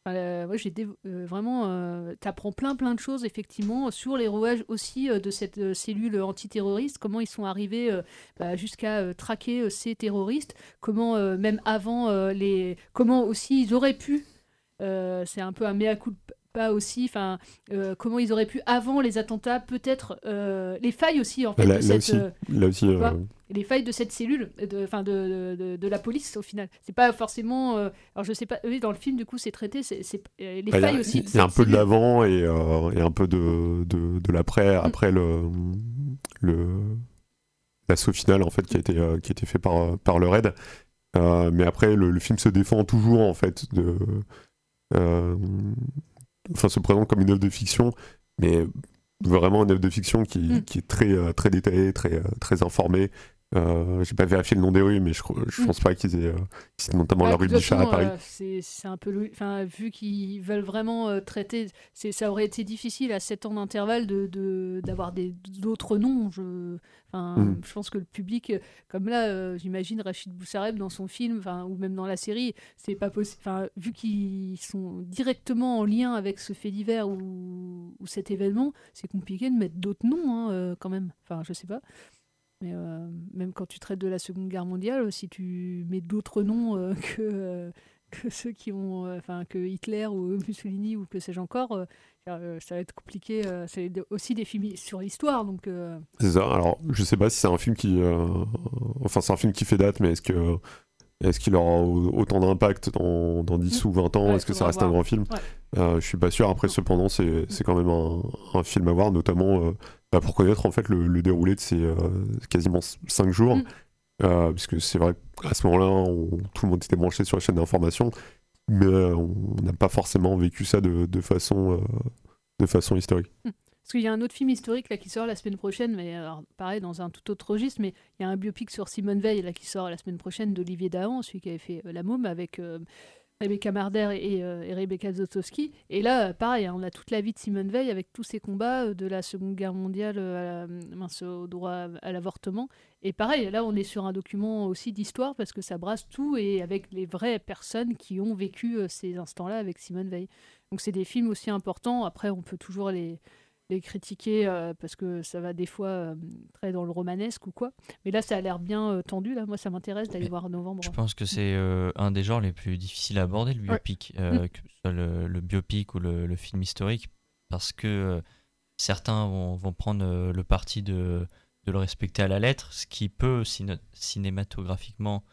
Euh, ouais, j'ai dé- euh, vraiment, euh, t'apprends plein plein de choses effectivement sur les rouages aussi euh, de cette euh, cellule antiterroriste, comment ils sont arrivés euh, bah, jusqu'à euh, traquer euh, ces terroristes, comment euh, même avant euh, les, comment aussi ils auraient pu, euh, c'est un peu un mea culpa aussi, enfin euh, comment ils auraient pu avant les attentats peut-être euh, les failles aussi en fait là, de là cette, aussi, euh, là aussi euh... les failles de cette cellule, enfin de, de, de, de la police au final. C'est pas forcément. Euh, alors je sais pas. Oui, dans le film du coup c'est traité. C'est, c'est euh, les bah, failles a, aussi. Il y a un peu cellule. De l'avant et, euh, et un peu de de, de l'après. Mm. Après le le l'assaut final en fait qui a été euh, qui a été fait par par le raid. Euh, mais après le, le film se défend toujours en fait de. Euh, enfin se présente comme une œuvre de fiction, mais vraiment une œuvre de fiction qui mm. qui est très très détaillée, très très informée. Euh, j'ai pas vérifié le nom des rues, mais je, je pense mmh. pas qu'ils aient. Euh, c'est notamment ah, la rue du Chat à Paris. Euh, c'est, c'est un peu. Enfin, vu qu'ils veulent vraiment euh, traiter, c'est, ça aurait été difficile à sept ans d'intervalle de, de d'avoir des d'autres noms. Je, enfin, mmh. je pense que le public, comme là, euh, j'imagine Rachid Bouchareb dans son film, enfin, ou même dans la série, c'est pas possible. Enfin, vu qu'ils sont directement en lien avec ce fait divers ou, ou cet événement, c'est compliqué de mettre d'autres noms, hein, euh, quand même. Enfin, je sais pas. Mais euh, même quand tu traites de la Seconde Guerre mondiale, si tu mets d'autres noms euh, que, euh, que ceux qui ont, enfin euh, que Hitler ou Mussolini ou que sais-je encore, euh, euh, ça va être compliqué. Euh, c'est aussi des films sur l'histoire, donc. Euh... C'est ça. Alors, je sais pas si c'est un film qui, euh, enfin, c'est un film qui fait date, mais est-ce que, est-ce qu'il aura autant d'impact dans, dans dix mmh. ou vingt ans ouais, est-ce que ça reste voir. Un grand film ouais. euh, je suis pas sûr. Après, cependant, c'est, c'est quand même un, un film à voir, notamment. Euh, pour connaître en fait le, le déroulé de ces euh, quasiment cinq jours, mm. euh, puisque c'est vrai qu'à ce moment-là, on, tout le monde était branché sur la chaîne d'information, mais euh, on n'a pas forcément vécu ça de, de façon euh, de façon historique. Parce qu'il y a un autre film historique là, qui sort la semaine prochaine, mais alors, pareil, dans un tout autre registre, mais il y a un biopic sur Simone Veil là, qui sort la semaine prochaine d'Olivier Dahan, celui qui avait fait euh, La Môme avec... Euh, Rebecca Marder et, euh, et Rebecca Zlotowski. Et là, pareil, on a toute la vie de Simone Veil avec tous ses combats de la Seconde Guerre mondiale à la, mince, au droit à l'avortement. Et pareil, là, on est sur un document aussi d'histoire parce que ça brasse tout et avec les vraies personnes qui ont vécu ces instants-là avec Simone Veil. Donc, c'est des films aussi importants. Après, on peut toujours les... les critiquer euh, parce que ça va des fois euh, très dans le romanesque ou quoi, mais là ça a l'air bien euh, tendu là. Moi ça m'intéresse d'aller mais voir Novembre. Je pense que c'est euh, un des genres les plus difficiles à aborder, le biopic, ouais. euh, mmh. que ce soit le, le biopic ou le, le film historique, parce que euh, certains vont, vont prendre euh, le parti de, de le respecter à la lettre, ce qui peut cin- cinématographiquement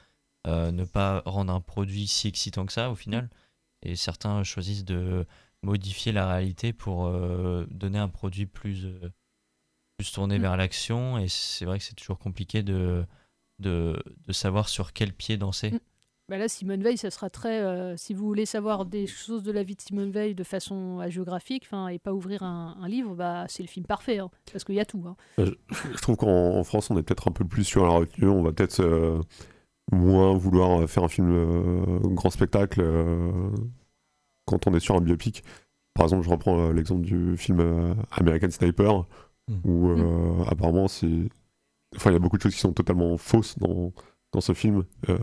euh, ne pas rendre un produit si excitant que ça au final, et certains choisissent de modifier la réalité pour euh, donner un produit plus, euh, plus tourné mmh. vers l'action, et c'est vrai que c'est toujours compliqué de, de, de savoir sur quel pied danser. Mmh. Bah là, Simone Veil, ça sera très... Euh, si vous voulez savoir des choses de la vie de Simone Veil de façon hagiographique et pas ouvrir un, un livre, bah, c'est le film parfait, hein, parce qu'il y a tout. Hein. Je, je trouve qu'en France, on est peut-être un peu plus sur la retenue, on va peut-être euh, moins vouloir faire un film euh, grand spectacle... Euh... Quand on est sur un biopic, par exemple, je reprends euh, l'exemple du film euh, American Sniper, mmh. où euh, mmh. apparemment, c'est... enfin, il y a beaucoup de choses qui sont totalement fausses dans, dans ce film. Euh...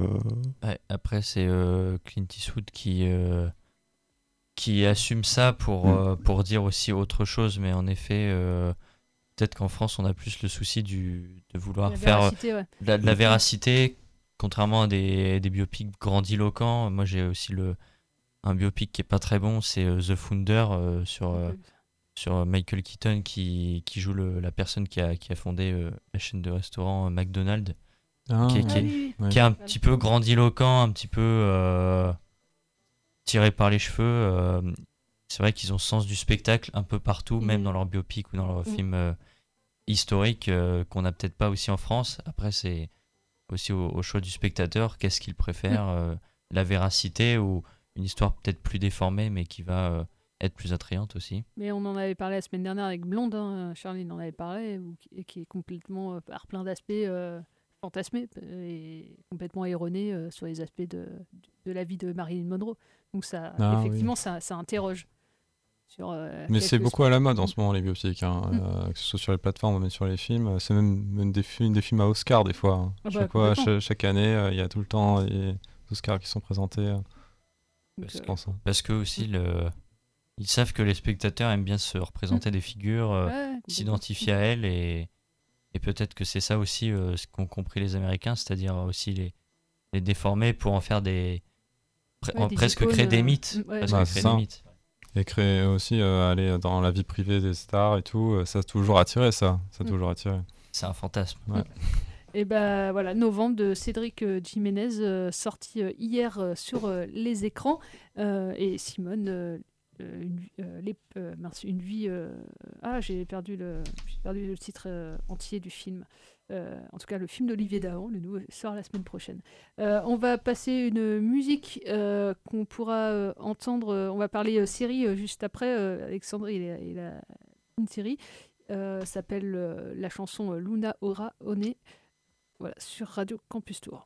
Ouais, après, c'est euh, Clint Eastwood qui, euh, qui assume ça pour, mmh. euh, pour dire aussi autre chose, mais en effet, euh, peut-être qu'en France, on a plus le souci du, de vouloir la faire véracité, ouais. de, la, de la véracité, contrairement à des, des biopics grandiloquents. Moi, j'ai aussi le... un biopic qui est pas très bon, c'est The Founder euh, sur euh, sur Michael Keaton qui qui joue le, la personne qui a qui a fondé euh, la chaîne de restaurants McDonald's, ah, qui, qui, oui. est, ouais. qui est un petit peu grandiloquent, un petit peu euh, tiré par les cheveux. Euh, c'est vrai qu'ils ont sens du spectacle un peu partout, mmh. même dans leur biopic ou dans leur mmh. film euh, historique euh, qu'on n'a peut-être pas aussi en France. Après, c'est aussi au, au choix du spectateur, qu'est-ce qu'il préfère, mmh. euh, la véracité ou une histoire peut-être plus déformée, mais qui va euh, être plus attrayante aussi. Mais on en avait parlé la semaine dernière avec Blonde, hein, Charline en avait parlé, ou, et qui est complètement, euh, par plein d'aspects, euh, fantasmé et complètement erroné euh, sur les aspects de, de la vie de Marilyn Monroe. Donc ça, ah, effectivement, oui. ça, ça interroge. Sur, euh, mais c'est beaucoup sp- à la mode en ce moment, les biopics, hein, mm. euh, que ce soit sur les plateformes, même sur les films. C'est même, même des, films, des films à Oscar, des fois. Hein. Ah bah, chaque, fois ch- chaque année, il euh, y a tout le temps des Oscars qui sont présentés... Euh. Parce que, parce que aussi le, ils savent que les spectateurs aiment bien se représenter des figures, euh, ouais, s'identifier à elles, et, et peut-être que c'est ça aussi euh, ce qu'ont compris les Américains, c'est-à-dire aussi les, les déformer pour en faire des, pre- ouais, des presque icônes, créer des mythes, ouais. bah, créer des mythes. Et créer aussi euh, aller dans la vie privée des stars et tout, ça a toujours attiré ça, ça a ouais. toujours attiré. C'est un fantasme. Ouais. Et ben bah, voilà, Novembre de Cédric euh, Jiménez, euh, sorti euh, hier euh, sur euh, les écrans. Euh, et Simone, euh, une, euh, les, euh, mince, une vie. Euh, ah, j'ai perdu le, j'ai perdu le titre euh, entier du film. Euh, en tout cas, le film d'Olivier Dahan, le nouveau, sort la semaine prochaine. Euh, on va passer une musique euh, qu'on pourra euh, entendre. Euh, on va parler euh, série euh, juste après. Euh, Alexandre, il a, il a une série. Euh, s'appelle euh, la chanson euh, Luna Ora One. Voilà, sur Radio Campus Tour.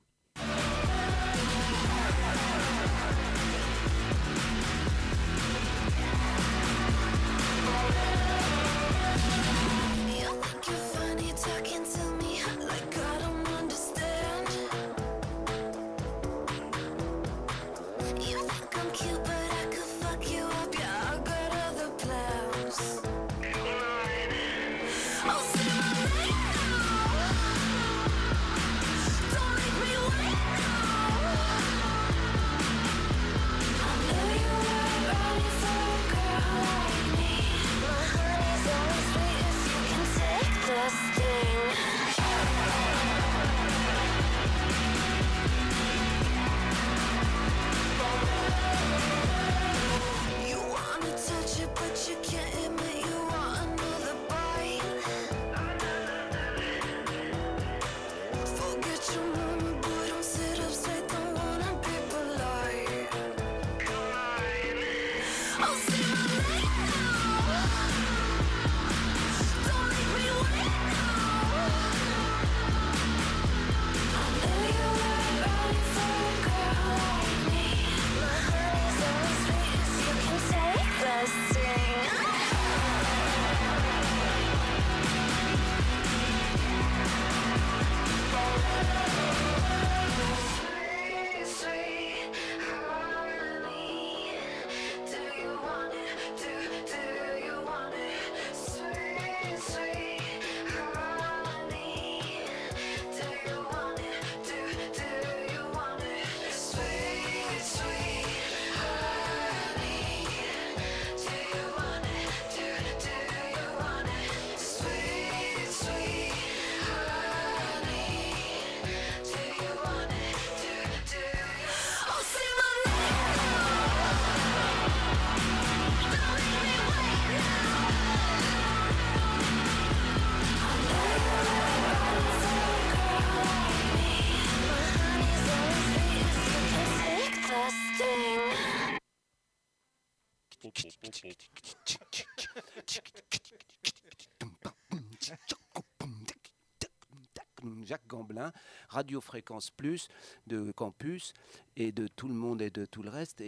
Jacques Gamblin, Radio Fréquence Plus de Campus et de tout le monde et de tout le reste. Et,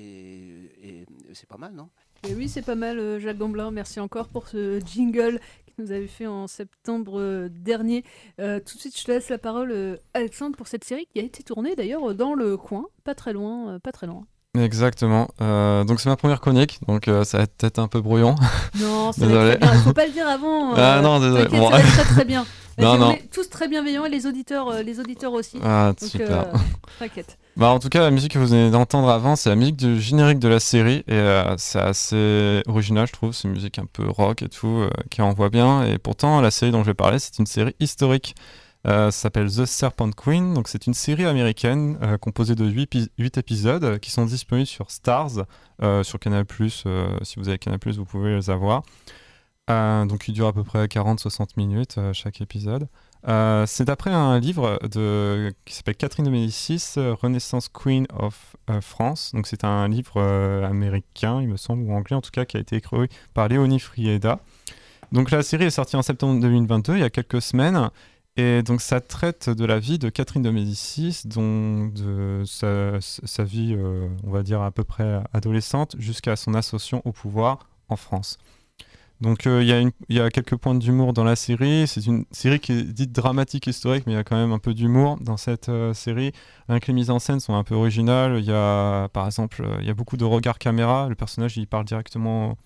et c'est pas mal, non? Et oui, c'est pas mal, Jacques Gamblin. Merci encore pour ce jingle qui nous avait fait en septembre dernier. Euh, tout de suite, je te laisse la parole, Alexandre, pour cette série qui a été tournée d'ailleurs dans le coin, pas très loin, pas très loin. Exactement. Euh, donc c'est ma première chronique, donc euh, ça va être peut-être un peu brouillon. Non, ça va être très bien. Il ne faut pas le dire avant. Euh, ah non, désolé. Okay, bon. Ça va être très très bien. Non, non. On est tous très bienveillants et les auditeurs, les auditeurs aussi. Ah, donc, super. Euh, t'inquiète. Bah, en tout cas, la musique que vous venez d'entendre avant, c'est la musique du générique de la série. Et euh, c'est assez original, je trouve. C'est une musique un peu rock et tout, euh, qui envoie bien. Et pourtant, la série dont je vais parler, c'est une série historique. Euh, ça s'appelle The Serpent Queen. Donc, c'est une série américaine euh, composée de huit, pi- huit épisodes euh, qui sont disponibles sur Stars, euh, sur Canal plus. Euh, si vous avez Canal plus, vous pouvez les avoir. Euh, donc il dure à peu près quarante à soixante minutes euh, chaque épisode. Euh, c'est d'après un livre de, qui s'appelle Catherine de Médicis, euh, Renaissance Queen of euh, France. Donc c'est un livre euh, américain, il me semble, ou anglais en tout cas, qui a été écrit par Léonie Frieda. Donc la série est sortie en septembre deux mille vingt-deux, il y a quelques semaines. Et donc ça traite de la vie de Catherine de Médicis, dont de sa, sa vie, euh, on va dire à peu près adolescente, jusqu'à son accession au pouvoir en France. Donc il euh, y, y a quelques points d'humour dans la série. C'est une série qui est dite dramatique historique, mais il y a quand même un peu d'humour dans cette euh, série. Rien que les mises en scène sont un peu originales. Il y a, par exemple, il y a beaucoup de regards caméra. Le personnage il parle directement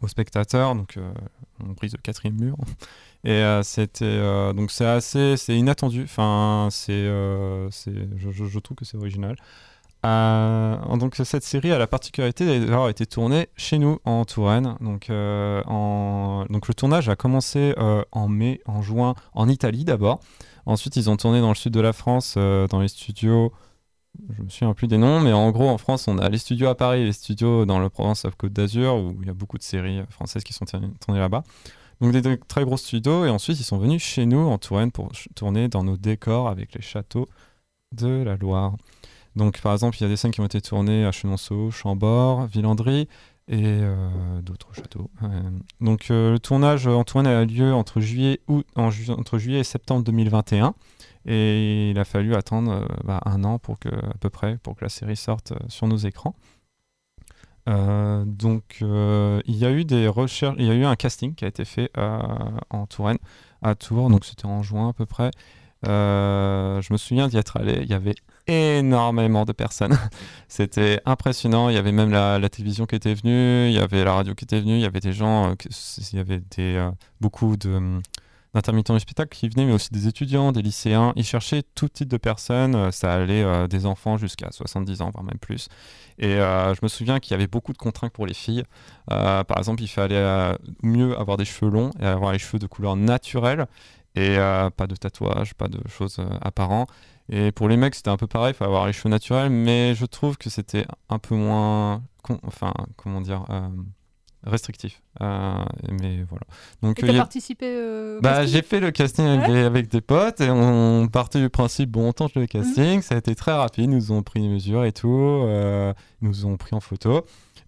aux spectateurs, donc euh, on brise le quatrième mur. Et euh, c'était euh, donc c'est assez, c'est inattendu. Enfin, c'est, euh, c'est, je, je, je trouve que c'est original. Euh, donc cette série a la particularité d'avoir été tournée chez nous en Touraine. Donc, euh, en... donc le tournage a commencé euh, en mai, en juin, en Italie d'abord. Ensuite ils ont tourné dans le sud de la France, euh, dans les studios, je me souviens plus des noms, mais en gros en France on a les studios à Paris et les studios dans la province de Côte d'Azur où il y a beaucoup de séries françaises qui sont tournées là-bas. Donc des très gros studios, et ensuite ils sont venus chez nous en Touraine pour tourner dans nos décors avec les châteaux de la Loire. Donc, par exemple, il y a des scènes qui ont été tournées à Chenonceau, Chambord, Villandry et euh, d'autres châteaux. Euh, donc, euh, le tournage en Touraine a lieu entre juillet, août, en ju- entre juillet et septembre deux mille vingt et un. Et il a fallu attendre euh, bah, un an pour que, à peu près pour que la série sorte euh, sur nos écrans. Euh, donc, euh, il y a eu des recherches, il y a eu un casting qui a été fait euh, en Touraine, à Tours. Donc, c'était en juin à peu près. Euh, je me souviens d'y être allé. Il y avait énormément de personnes. C'était impressionnant. Il y avait même la, la télévision qui était venue, il y avait la radio qui était venue, il y avait des gens, euh, que, il y avait des, euh, beaucoup de, euh, d'intermittents du spectacle qui venaient, mais aussi des étudiants, des lycéens. Ils cherchaient tout type de personnes. Ça allait euh, des enfants jusqu'à soixante-dix ans, voire même plus. Et euh, je me souviens qu'il y avait beaucoup de contraintes pour les filles. Euh, par exemple, il fallait euh, mieux avoir des cheveux longs et avoir les cheveux de couleur naturelle. Et euh, pas de tatouage, pas de choses euh, apparentes. Et pour les mecs, c'était un peu pareil, il fallait avoir les cheveux naturels, mais je trouve que c'était un peu moins, con- enfin, comment dire, euh, restrictif. Euh, mais voilà. Donc, et t'as euh, participé euh, au bah, j'ai fait le casting avec, ouais. les, avec des potes, et on partait du principe, bon, on tente le casting, mmh. ça a été très rapide, ils nous ont pris des mesures et tout, euh, ils nous ont pris en photo.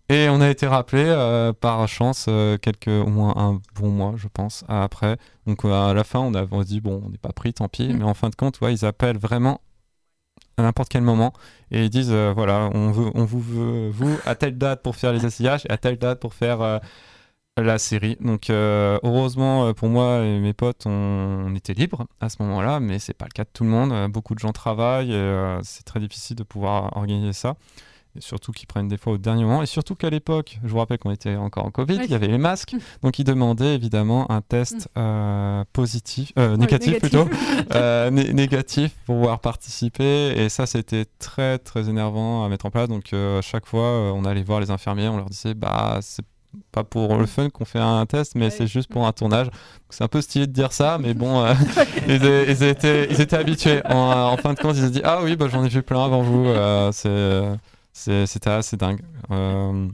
Et on a été rappelé euh, par chance euh, quelques, au moins un bon mois, je pense, après. Donc euh, à la fin, on a dit, bon, on n'est pas pris, tant pis. Mmh. Mais en fin de compte, ouais, ils appellent vraiment à n'importe quel moment. Et ils disent, euh, voilà, on, veut, on vous veut, vous, à telle date pour faire les S I H, et à telle date pour faire euh, la série. Donc euh, heureusement, pour moi et mes potes, on, on était libres à ce moment-là. Mais c'est pas le cas de tout le monde. Beaucoup de gens travaillent et euh, c'est très difficile de pouvoir organiser ça. Et surtout qu'ils prennent des fois au dernier moment, et surtout qu'à l'époque, je vous rappelle qu'on était encore en Covid, oui. il y avait les masques, donc ils demandaient évidemment un test euh, positif, euh, négatif, ouais, négatif plutôt, euh, né- négatif pour pouvoir participer, et ça c'était très très énervant à mettre en place, donc euh, à chaque fois euh, on allait voir les infirmiers, on leur disait bah c'est pas pour le fun qu'on fait un test, mais ouais. c'est juste pour un tournage. Donc, c'est un peu stylé de dire ça, mais bon, euh, ils, ils, étaient, ils étaient habitués. En, en fin de compte, ils se disent ah oui, bah, j'en ai vu plein avant vous, euh, c'est... Euh, C'est, c'était assez dingue. Euh,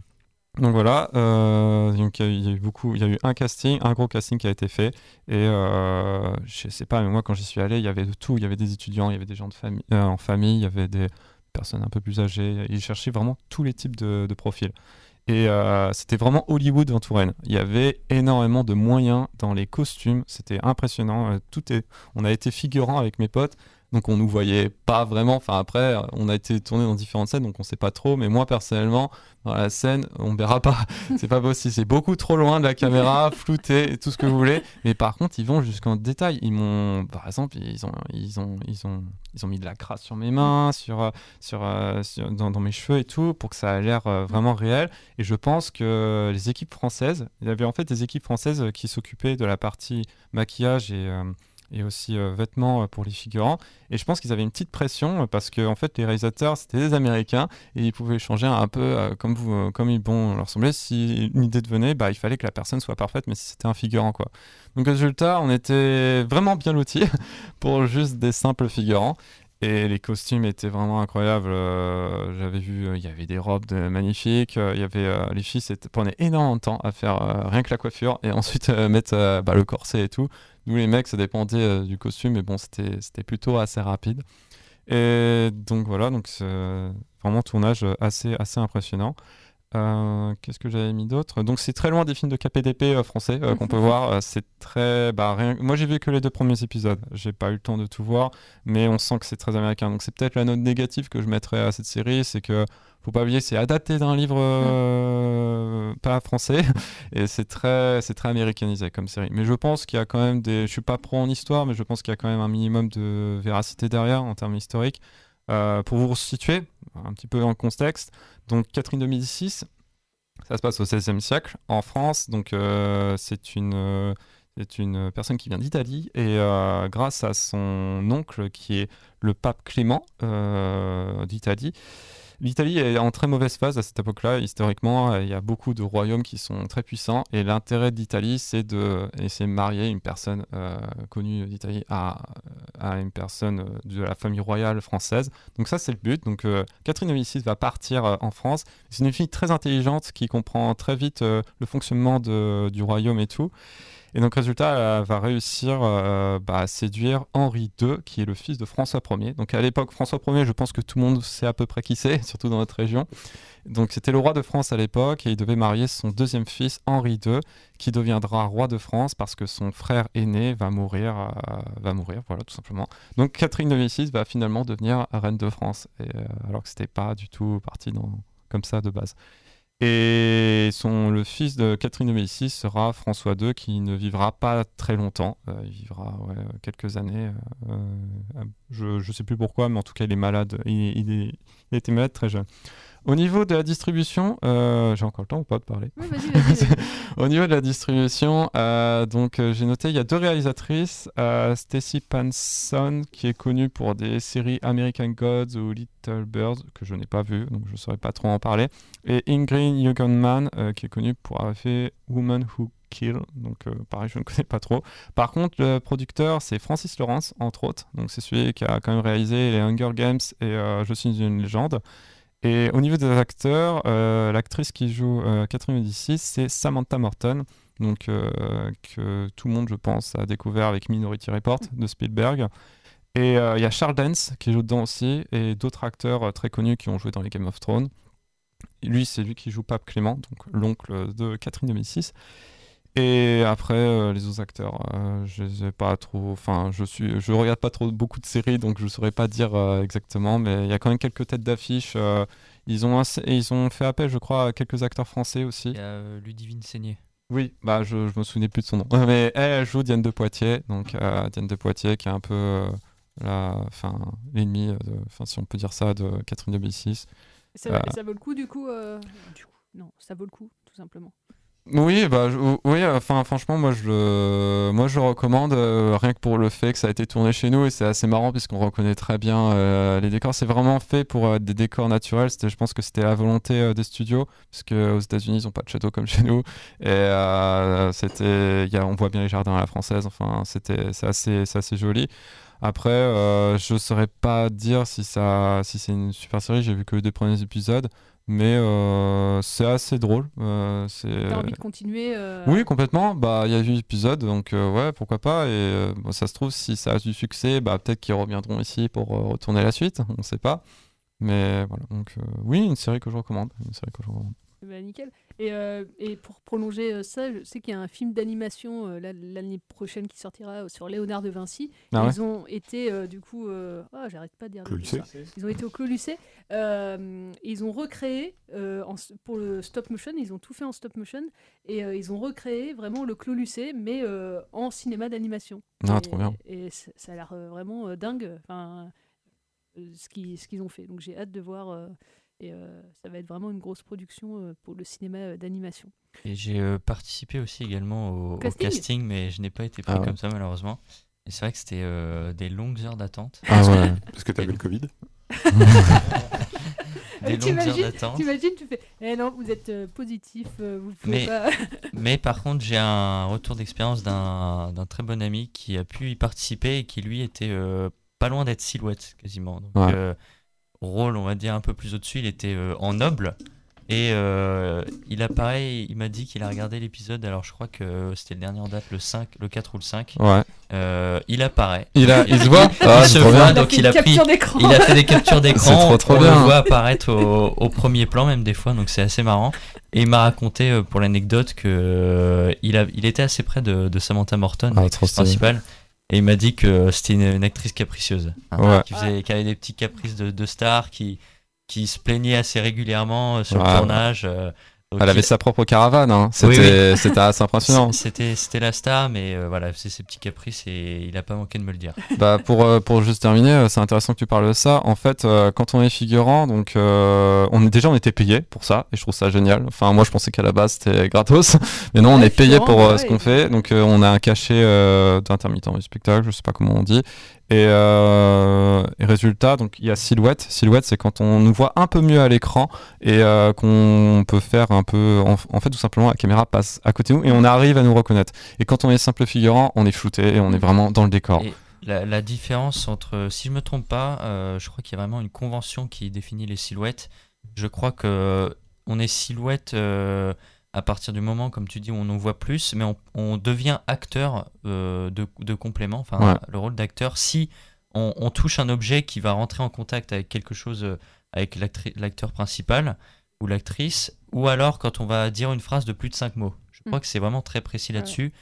donc voilà, euh, donc il y a eu beaucoup, il y a eu un casting, un gros casting qui a été fait. Et euh, je sais pas, mais moi quand j'y suis allé, il y avait de tout. Il y avait des étudiants, il y avait des gens de famille, euh, en famille, il y avait des personnes un peu plus âgées. Ils cherchaient vraiment tous les types de, de profils. Et euh, c'était vraiment Hollywood en Touraine. Il y avait énormément de moyens dans les costumes. C'était impressionnant. Euh, tout est... On a été figurants avec mes potes. Donc on nous voyait pas vraiment. Enfin après, on a été tourné dans différentes scènes, donc on sait pas trop. Mais moi personnellement, dans la scène, on verra pas. C'est pas possible. C'est beaucoup trop loin de la caméra, flouté, tout ce que vous voulez. Mais par contre, ils vont jusqu'en détail. Ils m'ont, par exemple, ils ont, ils ont, ils ont, ils ont mis de la crasse sur mes mains, sur, sur, sur dans, dans mes cheveux et tout, pour que ça ait l'air vraiment réel. Et je pense que les équipes françaises, il y avait en fait des équipes françaises qui s'occupaient de la partie maquillage et euh, et aussi euh, vêtements euh, pour les figurants. Et je pense qu'ils avaient une petite pression euh, parce que en fait, les réalisateurs, c'était des Américains et ils pouvaient changer un peu euh, comme, vous, euh, comme ils, bon, leur semblait. Si une idée devenait, bah, il fallait que la personne soit parfaite, mais si c'était un figurant, quoi. Donc, résultat, on était vraiment bien lotis pour juste des simples figurants. Et les costumes étaient vraiment incroyables. Euh, j'avais vu, il euh, y avait des robes de, magnifiques. Euh, y avait, euh, les filles prenaient énormément de temps à faire euh, rien que la coiffure et ensuite euh, mettre euh, bah, le corset et tout. Nous, les mecs, ça dépendait euh, du costume, mais bon, c'était, c'était plutôt assez rapide. Et donc voilà, donc c'est vraiment un tournage assez, assez impressionnant. Euh, qu'est-ce que j'avais mis d'autre ? Donc c'est très loin des films de K P D P euh, français euh, qu'on peut voir. Euh, c'est très, bah, rien... Moi j'ai vu que les deux premiers épisodes. J'ai pas eu le temps de tout voir, mais on sent que c'est très américain. Donc c'est peut-être la note négative que je mettrais à cette série, c'est que faut pas oublier, c'est adapté d'un livre euh, pas français et c'est très, c'est très américanisé comme série. Mais je pense qu'il y a quand même des. Je suis pas pro en histoire, mais je pense qu'il y a quand même un minimum de véracité derrière en termes historiques. Euh, pour vous situer un petit peu dans le contexte, donc Catherine de Médicis, ça se passe au seizième siècle en France, donc euh, c'est une, euh, c'est une personne qui vient d'Italie et euh, grâce à son oncle qui est le pape Clément euh, d'Italie. L'Italie est en très mauvaise phase à cette époque-là. Historiquement, il y a beaucoup de royaumes qui sont très puissants et l'intérêt d'Italie, c'est de laisser marier une personne euh, connue d'Italie à, à une personne de la famille royale française. Donc ça, c'est le but. Donc euh, Catherine de Médicis va partir euh, en France. C'est une fille très intelligente qui comprend très vite euh, le fonctionnement de, du royaume et tout. Et donc, résultat, elle va réussir euh, bah, à séduire Henri deux, qui est le fils de François premier. Donc, à l'époque, François premier, je pense que tout le monde sait à peu près qui c'est, surtout dans notre région. Donc, c'était le roi de France à l'époque et il devait marier son deuxième fils, Henri deux, qui deviendra roi de France parce que son frère aîné va mourir, euh, va mourir, voilà, tout simplement. Donc, Catherine de Médicis va finalement devenir reine de France, et, euh, alors que ce n'était pas du tout parti dans, comme ça de base. Et son, le fils de Catherine de Médicis sera François deux, qui ne vivra pas très longtemps. Euh, il vivra ouais, quelques années. Euh, je je sais plus pourquoi, mais en tout cas, il est malade. Il, il, est, il était malade très jeune. Au niveau de la distribution, euh, j'ai encore le temps ou pas de parler ? Oui, vas-y, vas-y, vas-y. Au niveau de la distribution, euh, donc, euh, j'ai noté, il y a deux réalisatrices. Euh, Stacy Panson, qui est connue pour des séries American Gods ou Little Birds, que je n'ai pas vues, donc je ne saurais pas trop en parler. Et Ingrid Jugendmann, euh, qui est connue pour avoir fait Woman Who Kill, donc euh, pareil, je ne connais pas trop. Par contre, le producteur, c'est Francis Lawrence, entre autres. Donc, c'est celui qui a quand même réalisé les Hunger Games et euh, Je suis une légende. Et au niveau des acteurs, euh, l'actrice qui joue euh, Catherine de Médicis, c'est Samantha Morton, donc, euh, que tout le monde, je pense, a découvert avec Minority Report de Spielberg. Et il euh, y a Charles Dance qui joue dedans aussi, et d'autres acteurs euh, très connus qui ont joué dans les Game of Thrones. Et lui, c'est lui qui joue Pape Clément, donc l'oncle de Catherine de Médicis. Et après, euh, les autres acteurs, euh, je sais pas trop. Enfin, je suis, je regarde pas trop beaucoup de séries, donc je saurais pas dire euh, exactement. Mais il y a quand même quelques têtes d'affiche. Euh, ils ont, assez, ils ont fait appel, je crois, à quelques acteurs français aussi. Il y a euh, Ludivine Seigné. Oui, bah je, je me souvenais plus de son nom. Mais elle, elle joue Diane de Poitiers, donc euh, Diane de Poitiers qui est un peu euh, la, enfin, l'ennemi, enfin si on peut dire ça, de Catherine de Médicis. Ça, euh, ça vaut le coup du coup. Euh... Du coup, non, ça vaut le coup, tout simplement. Oui, bah, je, oui. Enfin, franchement, moi, je, euh, moi, je recommande euh, rien que pour le fait que ça a été tourné chez nous et c'est assez marrant puisqu'on reconnaît très bien euh, les décors. C'est vraiment fait pour euh, des décors naturels. C'était, je pense que c'était la volonté euh, des studios parce qu'aux États-Unis, ils n'ont pas de château comme chez nous. Et euh, c'était, y a, on voit bien les jardins à la française. Enfin, c'était, c'est assez, c'est assez joli. Après, euh, je saurais pas dire si ça, si c'est une super série. J'ai vu que les deux premiers épisodes. Mais euh, c'est assez drôle. Euh, c'est... T'as envie de continuer euh... Oui, complètement. Bah, il y a eu l'épisode, donc euh, ouais, pourquoi pas. Et euh, bon, ça se trouve, si ça a du succès, bah, peut-être qu'ils reviendront ici pour euh, retourner la suite. On ne sait pas. Mais voilà. Donc euh, oui, une série que je recommande. Une série que je recommande. Bah, voilà, nickel. Et, euh, et pour prolonger ça, je sais qu'il y a un film d'animation euh, l'année prochaine qui sortira sur Léonard de Vinci. Ah ouais. Ils ont été euh, du coup, euh, oh, j'arrête pas de dire. Ça. Ils ont été au Clos Lucé. Euh, ils ont recréé euh, en, pour le stop motion, ils ont tout fait en stop motion et euh, ils ont recréé vraiment le Clos Lucé, mais euh, en cinéma d'animation. Ah, et, trop bien. Et, et ça a l'air vraiment euh, dingue. Enfin, euh, ce qu'ils ce qu'ils ont fait. Donc j'ai hâte de voir. Euh, Et euh, ça va être vraiment une grosse production euh, pour le cinéma euh, d'animation. Et j'ai euh, participé aussi également au, au casting. casting, mais je n'ai pas été pris ah ouais. comme ça malheureusement. Et c'est vrai que c'était euh, des longues heures d'attente. Ah ouais, parce que t'avais le Covid. Des longues t'imagines, heures d'attente. T'imagines, tu fais eh non, vous êtes euh, positif, euh, vous pouvez mais, pas. Mais par contre, j'ai un retour d'expérience d'un, d'un très bon ami qui a pu y participer et qui lui était euh, pas loin d'être silhouette quasiment. Donc, ouais. euh, rôle, on va dire, un peu plus au-dessus, il était euh, en noble et euh, il apparaît, il m'a dit qu'il a regardé l'épisode, alors je crois que c'était le dernier en date, le cinq, le quatre ou le cinq. Ouais. Euh, il apparaît. Il, a, il se voit, ah, il se voit, bien. donc il a, pris, il a fait des captures d'écran, trop, trop on bien. le voit apparaître au, au premier plan même des fois, donc c'est assez marrant. Et il m'a raconté euh, pour l'anecdote que euh, il, a, il était assez près de, de Samantha Morton, ah, l'actrice principale. Et il m'a dit que c'était une, une actrice capricieuse, hein, ouais. qui, faisait, qui avait des petits caprices de, de star, qui, qui se plaignait assez régulièrement sur ouais. le tournage. Euh, Elle il... avait sa propre caravane, hein. C'était, oui, oui. c'était assez impressionnant. C'était, c'était la star, mais euh, voilà, c'est ses petits caprices et il n'a pas manqué de me le dire. Bah pour, euh, pour juste terminer, c'est intéressant que tu parles de ça. En fait, euh, quand on est figurant, donc, euh, on est, déjà on était payé pour ça et je trouve ça génial. Enfin, moi je pensais qu'à la base c'était gratos, mais non, ouais, on est payé pour euh, ouais. ce qu'on fait. Donc euh, on a un cachet euh, d'intermittent du spectacle, je sais pas comment on dit. Et, euh, et résultat, donc il y a silhouette. Silhouette, c'est quand on nous voit un peu mieux à l'écran et euh, qu'on peut faire un peu. En, en fait, tout simplement, la caméra passe à côté de nous et on arrive à nous reconnaître. Et quand on est simple figurant, on est flouté et on est vraiment dans le décor. Et la, la différence entre, si je me trompe pas, euh, je crois qu'il y a vraiment une convention qui définit les silhouettes. Je crois que on est silhouette. Euh, à partir du moment, comme tu dis, où on en voit plus, mais on, on devient acteur euh, de, de complément, enfin ouais. le rôle d'acteur, si on, on touche un objet qui va rentrer en contact avec quelque chose, euh, avec l'acteur principal ou l'actrice, ou alors quand on va dire une phrase de plus de cinq mots. Je crois mmh. que c'est vraiment très précis là-dessus. Ouais.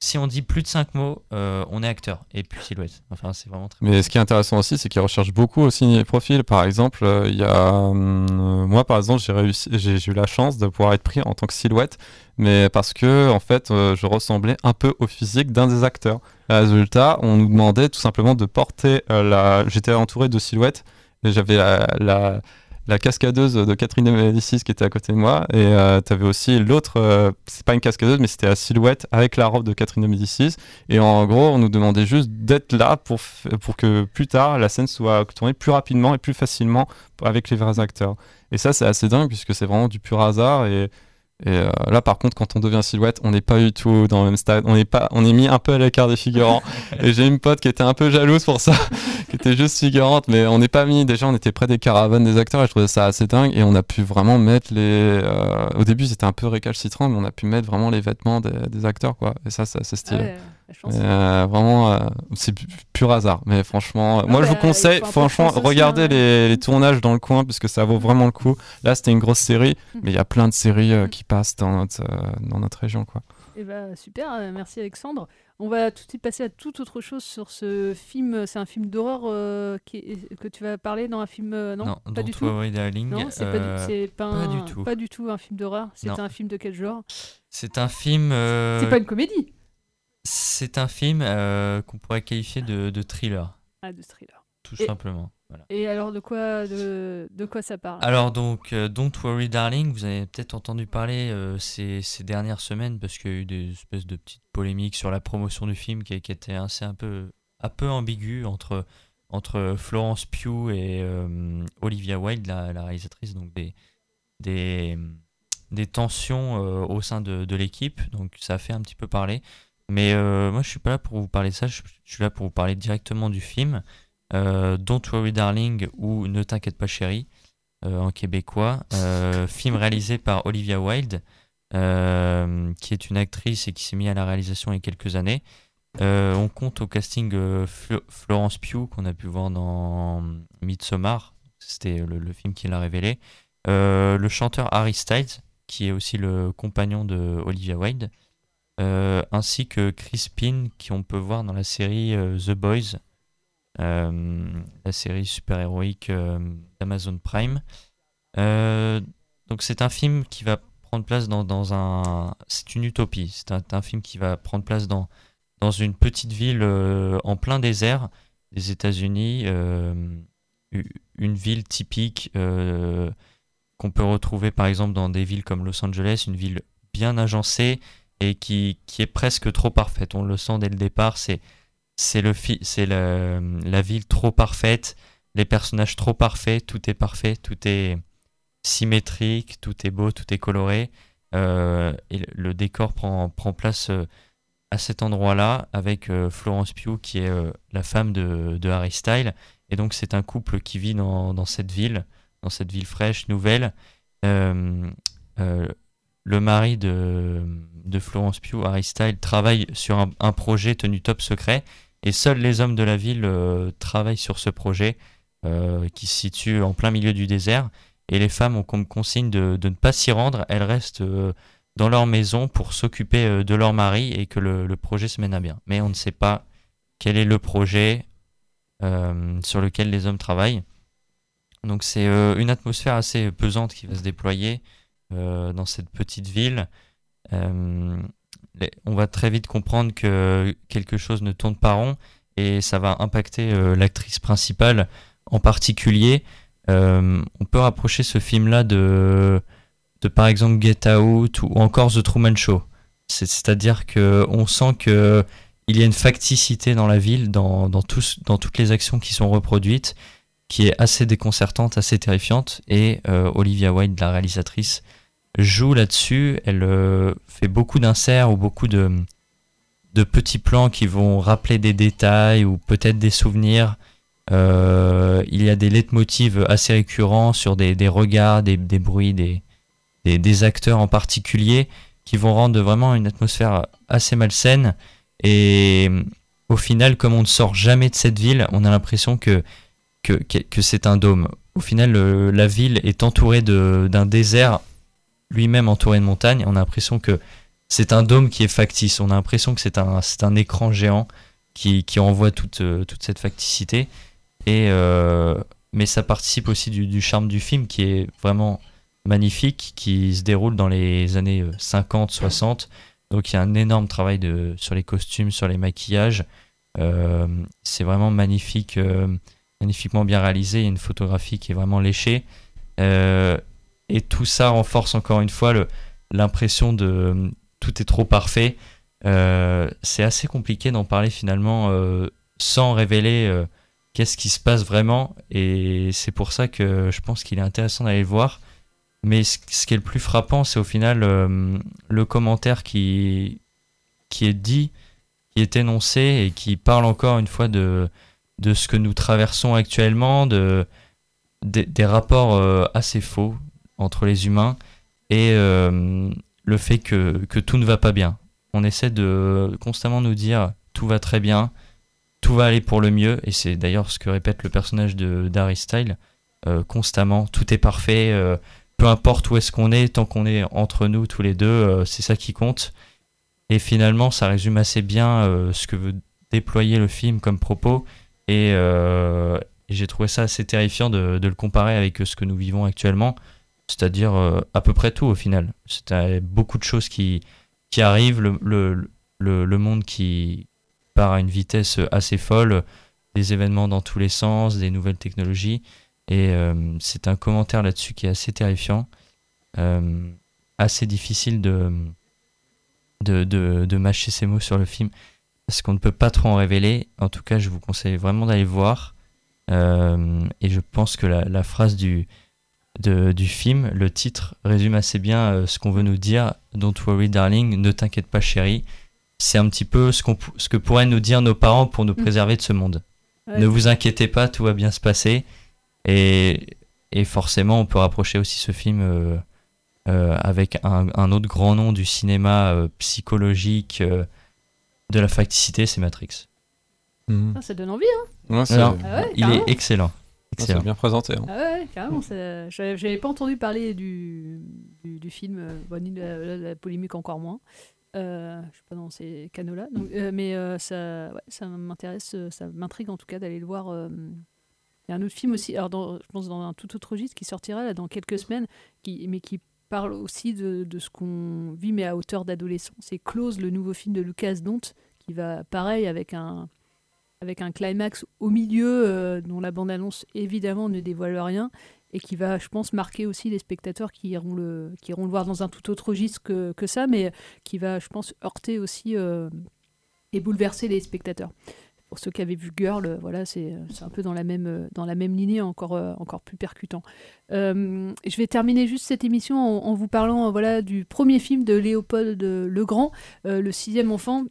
Si on dit plus de cinq mots, euh, on est acteur et puis silhouette. Enfin, c'est vraiment très. Mais bien. Ce qui est intéressant aussi, c'est qu'ils recherchent beaucoup aussi les profils. Par exemple, il euh, y a euh, moi, par exemple, j'ai réussi, j'ai, j'ai eu la chance de pouvoir être pris en tant que silhouette, mais parce que en fait, euh, je ressemblais un peu au physique d'un des acteurs. Résultat, on nous demandait tout simplement de porter euh, la. J'étais entouré de silhouettes et j'avais la. la... la cascadeuse de Catherine Médicis qui était à côté de moi et euh, t'avais aussi l'autre euh, c'est pas une cascadeuse mais c'était la silhouette avec la robe de Catherine Médicis et en gros on nous demandait juste d'être là pour, f- pour que plus tard la scène soit tournée plus rapidement et plus facilement avec les vrais acteurs et ça c'est assez dingue puisque c'est vraiment du pur hasard et, et euh, là par contre quand on devient silhouette on n'est pas du tout dans le même stade, on est, pas, on est mis un peu à l'écart des figurants et j'ai une pote qui était un peu jalouse pour ça qui était juste figurante, mais on n'est pas mis. Déjà, on était près des caravanes des acteurs et je trouvais ça assez dingue. Et on a pu vraiment mettre les. Euh, au début, c'était un peu récalcitrant, mais on a pu mettre vraiment les vêtements des, des acteurs, quoi. Et ça, c'est assez stylé. Ah ouais, euh, vraiment, euh, c'est pur hasard. Mais franchement, ah moi, bah, je vous conseille, franchement, regardez les, les tournages dans le coin, puisque ça vaut vraiment le coup. Là, c'était une grosse série, mmh. mais il y a plein de séries euh, qui passent dans notre, euh, dans notre région, quoi. Eh bah, super, euh, merci Alexandre. On va tout de suite passer à toute autre chose sur ce film. C'est un film d'horreur euh, qui est, que tu vas parler dans un film... Euh, non, non, pas du tout. Darling, non, c'est, euh, pas, du, c'est pas, un, pas, du tout. pas du tout un film d'horreur. C'est non. un film de quel genre ? C'est un film... Euh, c'est pas une comédie. C'est un film euh, qu'on pourrait qualifier de, de thriller. Ah, de thriller. Tout et, simplement. Voilà. Et alors, de quoi, de, de quoi ça parle ? Alors donc, euh, Don't Worry Darling, vous avez peut-être entendu parler euh, ces, ces dernières semaines parce qu'il y a eu des espèces de petites polémiques sur la promotion du film qui, qui était assez un peu, un peu ambiguë entre, entre Florence Pugh et euh, Olivia Wilde, la, la réalisatrice, donc des, des, des tensions euh, au sein de, de l'équipe. Donc ça a fait un petit peu parler. Mais euh, moi, je ne suis pas là pour vous parler de ça, je, je suis là pour vous parler directement du film. Euh, Don't Worry Darling ou Ne t'inquiète pas chérie euh, en québécois, euh, film réalisé par Olivia Wilde euh, qui est une actrice et qui s'est mise à la réalisation il y a quelques années. Euh, on compte au casting euh, Fle- Florence Pugh qu'on a pu voir dans Midsommar, c'était le, le film qui l'a révélé, euh, le chanteur Harry Styles qui est aussi le compagnon de Olivia Wilde, euh, ainsi que Chris Pine, qui on peut voir dans la série euh, The Boys, euh, la série super-héroïque euh, d'Amazon Prime. Euh, donc c'est un film qui va prendre place dans, dans un... C'est une utopie, c'est un, un film qui va prendre place dans, dans une petite ville euh, en plein désert des États-Unis, euh, une ville typique euh, qu'on peut retrouver par exemple dans des villes comme Los Angeles, une ville bien agencée et qui, qui est presque trop parfaite. On le sent dès le départ, c'est, c'est, le fi- c'est la, la ville trop parfaite, les personnages trop parfaits, tout est parfait, tout est symétrique, tout est beau, tout est coloré. Euh, et le décor prend, prend place euh, à cet endroit-là avec euh, Florence Pugh qui est euh, la femme de, de Harry Styles. Et donc c'est un couple qui vit dans, dans cette ville, dans cette ville fraîche, nouvelle. Euh, euh, le mari de, de Florence Pugh, Harry Styles, travaille sur un, un projet tenu top secret et seuls les hommes de la ville euh, travaillent sur ce projet euh, qui se situe en plein milieu du désert. Et les femmes ont comme consigne de, de ne pas s'y rendre, elles restent euh, dans leur maison pour s'occuper euh, de leur mari et que le, le projet se mène à bien. Mais on ne sait pas quel est le projet Euh, sur lequel les hommes travaillent. Donc c'est euh, une atmosphère assez pesante qui va se déployer euh, dans cette petite ville. Euh, les, on va très vite comprendre que quelque chose ne tourne pas rond et ça va impacter euh, l'actrice principale en particulier. Euh, on peut rapprocher ce film-là de, de par exemple Get Out ou encore The Truman Show. C'est, c'est-à-dire qu'on sent que il y a une facticité dans la ville, dans, dans, tous, dans toutes les actions qui sont reproduites, qui est assez déconcertante, assez terrifiante. Et euh, Olivia Wilde, la réalisatrice, joue là-dessus. Elle euh, fait beaucoup d'inserts ou beaucoup de, de petits plans qui vont rappeler des détails ou peut-être des souvenirs. Euh, il y a des leitmotifs assez récurrents sur des, des regards, des, des bruits, des, des, des acteurs en particulier qui vont rendre vraiment une atmosphère assez malsaine. Et au final, comme on ne sort jamais de cette ville, on a l'impression que, que, que c'est un dôme. Au final, le, la ville est entourée de, d'un désert, lui-même entouré de montagnes. On a l'impression que c'est un dôme qui est factice. On a l'impression que c'est un, c'est un écran géant qui, qui envoie toute, toute cette facticité. Et, euh, mais ça participe aussi du, du charme du film qui est vraiment magnifique, qui se déroule dans les années cinquante soixante. Donc il y a un énorme travail de, sur les costumes, sur les maquillages. Euh, c'est vraiment magnifique, euh, magnifiquement bien réalisé. Il y a une photographie qui est vraiment léchée. Euh, et tout ça renforce encore une fois le, l'impression de tout est trop parfait. Euh, c'est assez compliqué d'en parler finalement euh, sans révéler euh, qu'est-ce qui se passe vraiment. Et c'est pour ça que je pense qu'il est intéressant d'aller le voir. Mais ce qui est le plus frappant, c'est au final euh, le commentaire qui, qui est dit, qui est énoncé et qui parle encore une fois de, de ce que nous traversons actuellement, de, des, des rapports euh, assez faux entre les humains et euh, le fait que, que tout ne va pas bien. On essaie de constamment nous dire « tout va très bien, tout va aller pour le mieux » et c'est d'ailleurs ce que répète le personnage de, d'Harry Styles euh, constamment « tout est parfait euh, ». Peu importe où est-ce qu'on est, tant qu'on est entre nous tous les deux, euh, c'est ça qui compte. Et finalement, ça résume assez bien euh, ce que veut déployer le film comme propos. Et euh, j'ai trouvé ça assez terrifiant de, de le comparer avec ce que nous vivons actuellement, c'est-à-dire euh, à peu près tout au final. C'est beaucoup de choses qui, qui arrivent, le, le, le, le monde qui part à une vitesse assez folle, des événements dans tous les sens, des nouvelles technologies. Et euh, c'est un commentaire là-dessus qui est assez terrifiant, euh, assez difficile de, de, de, de mâcher ses mots sur le film, parce qu'on ne peut pas trop en révéler. En tout cas, je vous conseille vraiment d'aller voir. Euh, et je pense que la, la phrase du, de, du film, le titre, résume assez bien euh, ce qu'on veut nous dire. « Don't worry darling, ne t'inquiète pas chérie ». C'est un petit peu ce, qu'on, ce que pourraient nous dire nos parents pour nous préserver de ce monde. Ouais. « Ne vous inquiétez pas, tout va bien se passer ». Et, et forcément, on peut rapprocher aussi ce film euh, euh, avec un, un autre grand nom du cinéma euh, psychologique, euh, de la facticité, c'est Matrix. Mmh. Ah, ça donne envie, hein. Ouais, c'est... Alors, ah ouais, il est excellent. excellent. Ah, c'est bien présenté. Hein. Ah ouais, carrément. Ça... Je n'avais pas entendu parler du... du, du film, euh, bon, la, la, la polémique encore moins. Euh, je ne suis pas dans ces canaux-là, donc, euh, mais euh, ça, ouais, ça m'intéresse, ça m'intrigue en tout cas d'aller le voir. Euh, il y a un autre film aussi, alors dans, je pense dans un tout autre registre qui sortira là, dans quelques semaines, qui, mais qui parle aussi de, de ce qu'on vit, mais à hauteur d'adolescent. C'est Close, le nouveau film de Lucas Dont, qui va pareil avec un, avec un climax au milieu euh, dont la bande-annonce évidemment ne dévoile rien, et qui va, je pense, marquer aussi les spectateurs qui iront le, qui iront le voir dans un tout autre registre que, que ça, mais qui va, je pense, heurter aussi euh, et bouleverser les spectateurs. Pour ceux qui avaient vu Girl, voilà, c'est, c'est un peu dans la même, dans la même lignée, encore, encore plus percutant. Euh, je vais terminer juste cette émission en, en vous parlant voilà, du premier film de Léopold Legrand, euh, Le sixième enfant,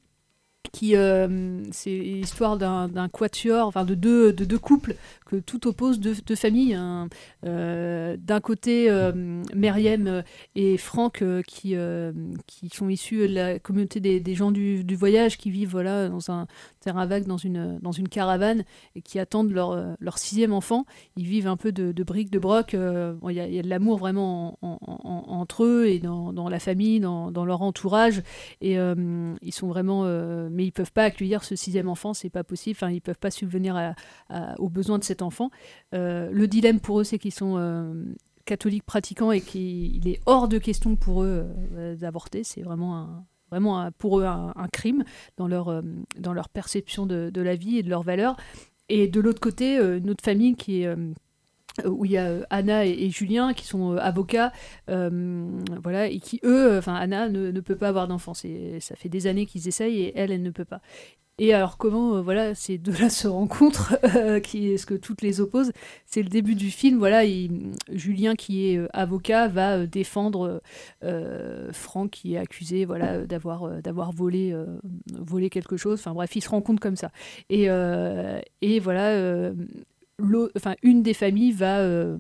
qui euh, c'est l'histoire d'un, d'un quatuor, enfin de deux, de deux couples que tout oppose, deux, deux familles. Hein. Euh, d'un côté, euh, Meriem et Franck euh, qui, euh, qui sont issus de la communauté des, des gens du, du voyage, qui vivent voilà, dans un terrain vague, dans une, dans une caravane, et qui attendent leur, leur sixième enfant. Ils vivent un peu de, de briques, de broc. Il euh, bon, y, y a de l'amour vraiment en, en, en, entre eux et dans, dans la famille, dans, dans leur entourage. Et euh, ils sont vraiment... Euh, mais ils ne peuvent pas accueillir ce sixième enfant, c'est pas possible, enfin, ils ne peuvent pas subvenir à, à, aux besoins de cet enfant. Euh, le dilemme pour eux, c'est qu'ils sont euh, catholiques pratiquants et qu'il est hors de question pour eux euh, d'avorter, c'est vraiment, un, vraiment un, pour eux un, un crime dans leur, euh, dans leur perception de, de la vie et de leurs valeurs. Et de l'autre côté, euh, une autre famille qui est... Euh, où il y a Anna et, et Julien qui sont euh, avocats, euh, voilà, et qui eux, enfin Anna ne, ne peut pas avoir d'enfant. C'est, ça fait des années qu'ils essayent et elle, elle ne peut pas. Et alors comment, euh, voilà, ces deux-là se rencontrent, euh, qui est ce que toutes les opposent. C'est le début du film, voilà. Et Julien qui est euh, avocat va euh, défendre euh, Franck qui est accusé, voilà, d'avoir euh, d'avoir volé euh, volé quelque chose. Enfin bref, ils se rencontrent comme ça. Et euh, et voilà. Euh, Enfin, une des familles va, euh,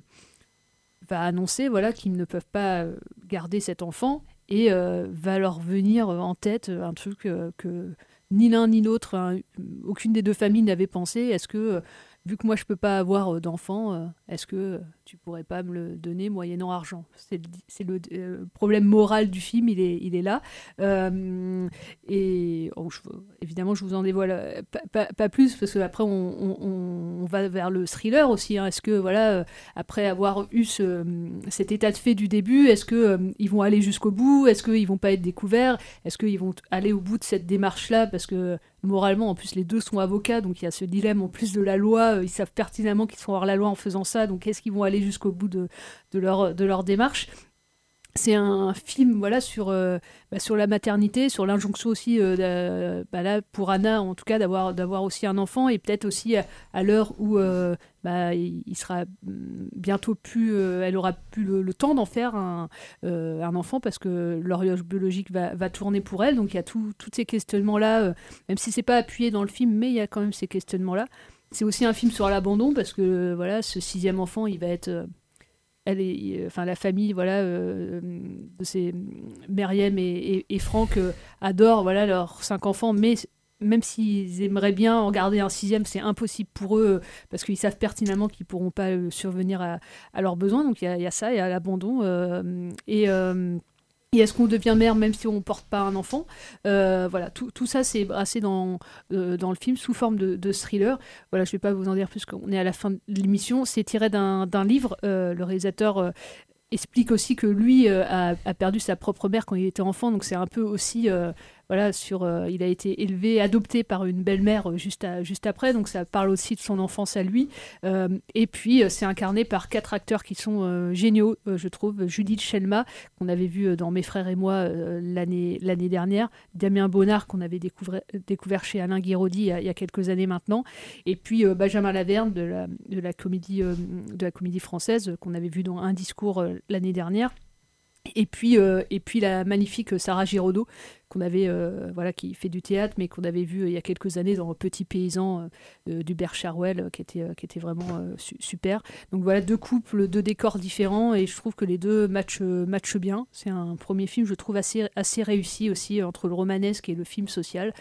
va annoncer voilà, qu'ils ne peuvent pas garder cet enfant et euh, va leur venir en tête un truc euh, que ni l'un ni l'autre, hein, aucune des deux familles n'avait pensé. Est-ce que, euh, vu que moi je ne peux pas avoir euh, d'enfant, euh, est-ce que euh, tu ne pourrais pas me le donner moyennant argent ? C'est le, c'est le euh, problème moral du film, il est, il est là. Euh, et oh, je, évidemment, je vous en dévoile euh, pas, pas, pas plus, parce qu'après on, on, on va vers le thriller aussi. Hein. Est-ce que, voilà, euh, après avoir eu ce, cet état de fait du début, est-ce qu'ils euh, vont aller jusqu'au bout ? Est-ce qu'ils ne vont pas être découverts ? Est-ce qu'ils vont aller au bout de cette démarche-là ? Parce que moralement, en plus, les deux sont avocats, donc il y a ce dilemme en plus de la loi. Ils savent pertinemment qu'ils sont hors la loi en faisant ça, donc est-ce qu'ils vont aller jusqu'au bout de, de, leur, de leur démarche ? C'est un film voilà, sur, euh, bah, sur la maternité, sur l'injonction aussi, euh, bah, là, pour Anna en tout cas, d'avoir, d'avoir aussi un enfant, et peut-être aussi à, à l'heure où euh, bah, il sera bientôt plus, euh, elle aura plus le, le temps d'en faire un, euh, un enfant, parce que l'horloge biologique va, va tourner pour elle, donc il y a tous ces questionnements-là, euh, même si ce n'est pas appuyé dans le film, mais il y a quand même ces questionnements-là. C'est aussi un film sur l'abandon, parce que voilà, ce sixième enfant, il va être, euh, elle est, il, enfin la famille, voilà, euh, de ces Meriem et, et, et Franck euh, adorent voilà leurs cinq enfants, mais même s'ils aimeraient bien en garder un sixième, c'est impossible pour eux, parce qu'ils savent pertinemment qu'ils pourront pas euh, survenir à, à leurs besoins. Donc il y, y a ça, il y a l'abandon euh, et euh, Et est-ce qu'on devient mère même si on ne porte pas un enfant ? euh, Voilà, tout, tout ça c'est brassé dans, euh, dans le film sous forme de, de thriller. Voilà, je ne vais pas vous en dire plus, qu'on est à la fin de l'émission. C'est tiré d'un, d'un livre. Euh, le réalisateur euh, explique aussi que lui euh, a, a perdu sa propre mère quand il était enfant. Donc c'est un peu aussi... Euh, voilà, sur, euh, il a été élevé, adopté par une belle-mère juste, à, juste après, donc ça parle aussi de son enfance à lui. Euh, et puis, euh, c'est incarné par quatre acteurs qui sont euh, géniaux, euh, je trouve. Judith Chelma, qu'on avait vu dans Mes frères et moi euh, l'année, l'année dernière. Damien Bonnard, qu'on avait découvert, découvert chez Alain Guiraudy il y a, il y a quelques années maintenant. Et puis, euh, Benjamin Laverne, de la, de la comédie, euh, de la comédie française, euh, qu'on avait vu dans Un discours euh, l'année dernière. Et puis, euh, et puis, la magnifique Sarah Giraudot, qu'on avait, euh, voilà, qui fait du théâtre, mais qu'on avait vu euh, il y a quelques années dans Petit Paysan euh, d'Hubert Charwell, euh, qui était, euh, qui était vraiment euh, su- super. Donc voilà, deux couples, deux décors différents, et je trouve que les deux matchent, matchent bien. C'est un premier film, je trouve, assez, assez réussi aussi, euh, entre le romanesque et le film social.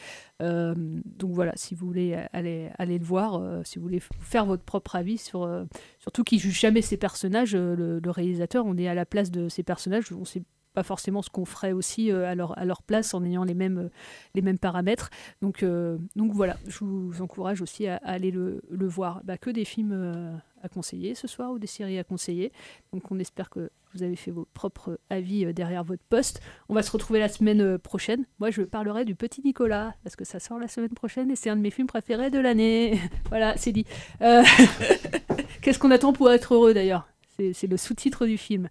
Euh, donc voilà, si vous voulez aller, aller le voir, euh, si vous voulez f- faire votre propre avis, sur, euh, surtout qu'il ne juge jamais ses personnages, euh, le, le réalisateur, on est à la place de ses personnages, on sait pas forcément ce qu'on ferait aussi euh, à, leur, à leur place en ayant les mêmes, euh, les mêmes paramètres. Donc, euh, donc voilà, je vous encourage aussi à, à aller le, le voir. Bah, que des films euh, à conseiller ce soir, ou des séries à conseiller. Donc on espère que vous avez fait vos propres avis euh, derrière votre poste. On va se retrouver la semaine prochaine. Moi, je parlerai du Petit Nicolas, parce que ça sort la semaine prochaine et c'est un de mes films préférés de l'année. Voilà, c'est dit. Euh... Qu'est-ce qu'on attend pour être heureux, d'ailleurs ? c'est, c'est le sous-titre du film.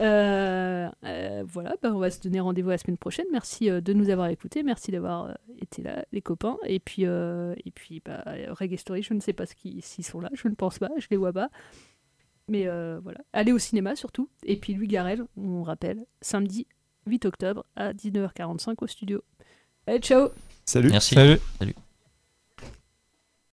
Euh, euh, voilà, bah on va se donner rendez-vous la semaine prochaine. Merci euh, de nous avoir écoutés, merci d'avoir euh, été là, les copains. Et puis, euh, et puis, bah, Reggae Story, je ne sais pas ce qui, s'ils sont là, je ne pense pas, je les vois pas. Mais euh, voilà, allez au cinéma surtout. Et puis Louis Garrel, on rappelle, samedi huit octobre à dix-neuf heures quarante-cinq au studio. Allez, ciao. Salut. Merci. Salut. Salut.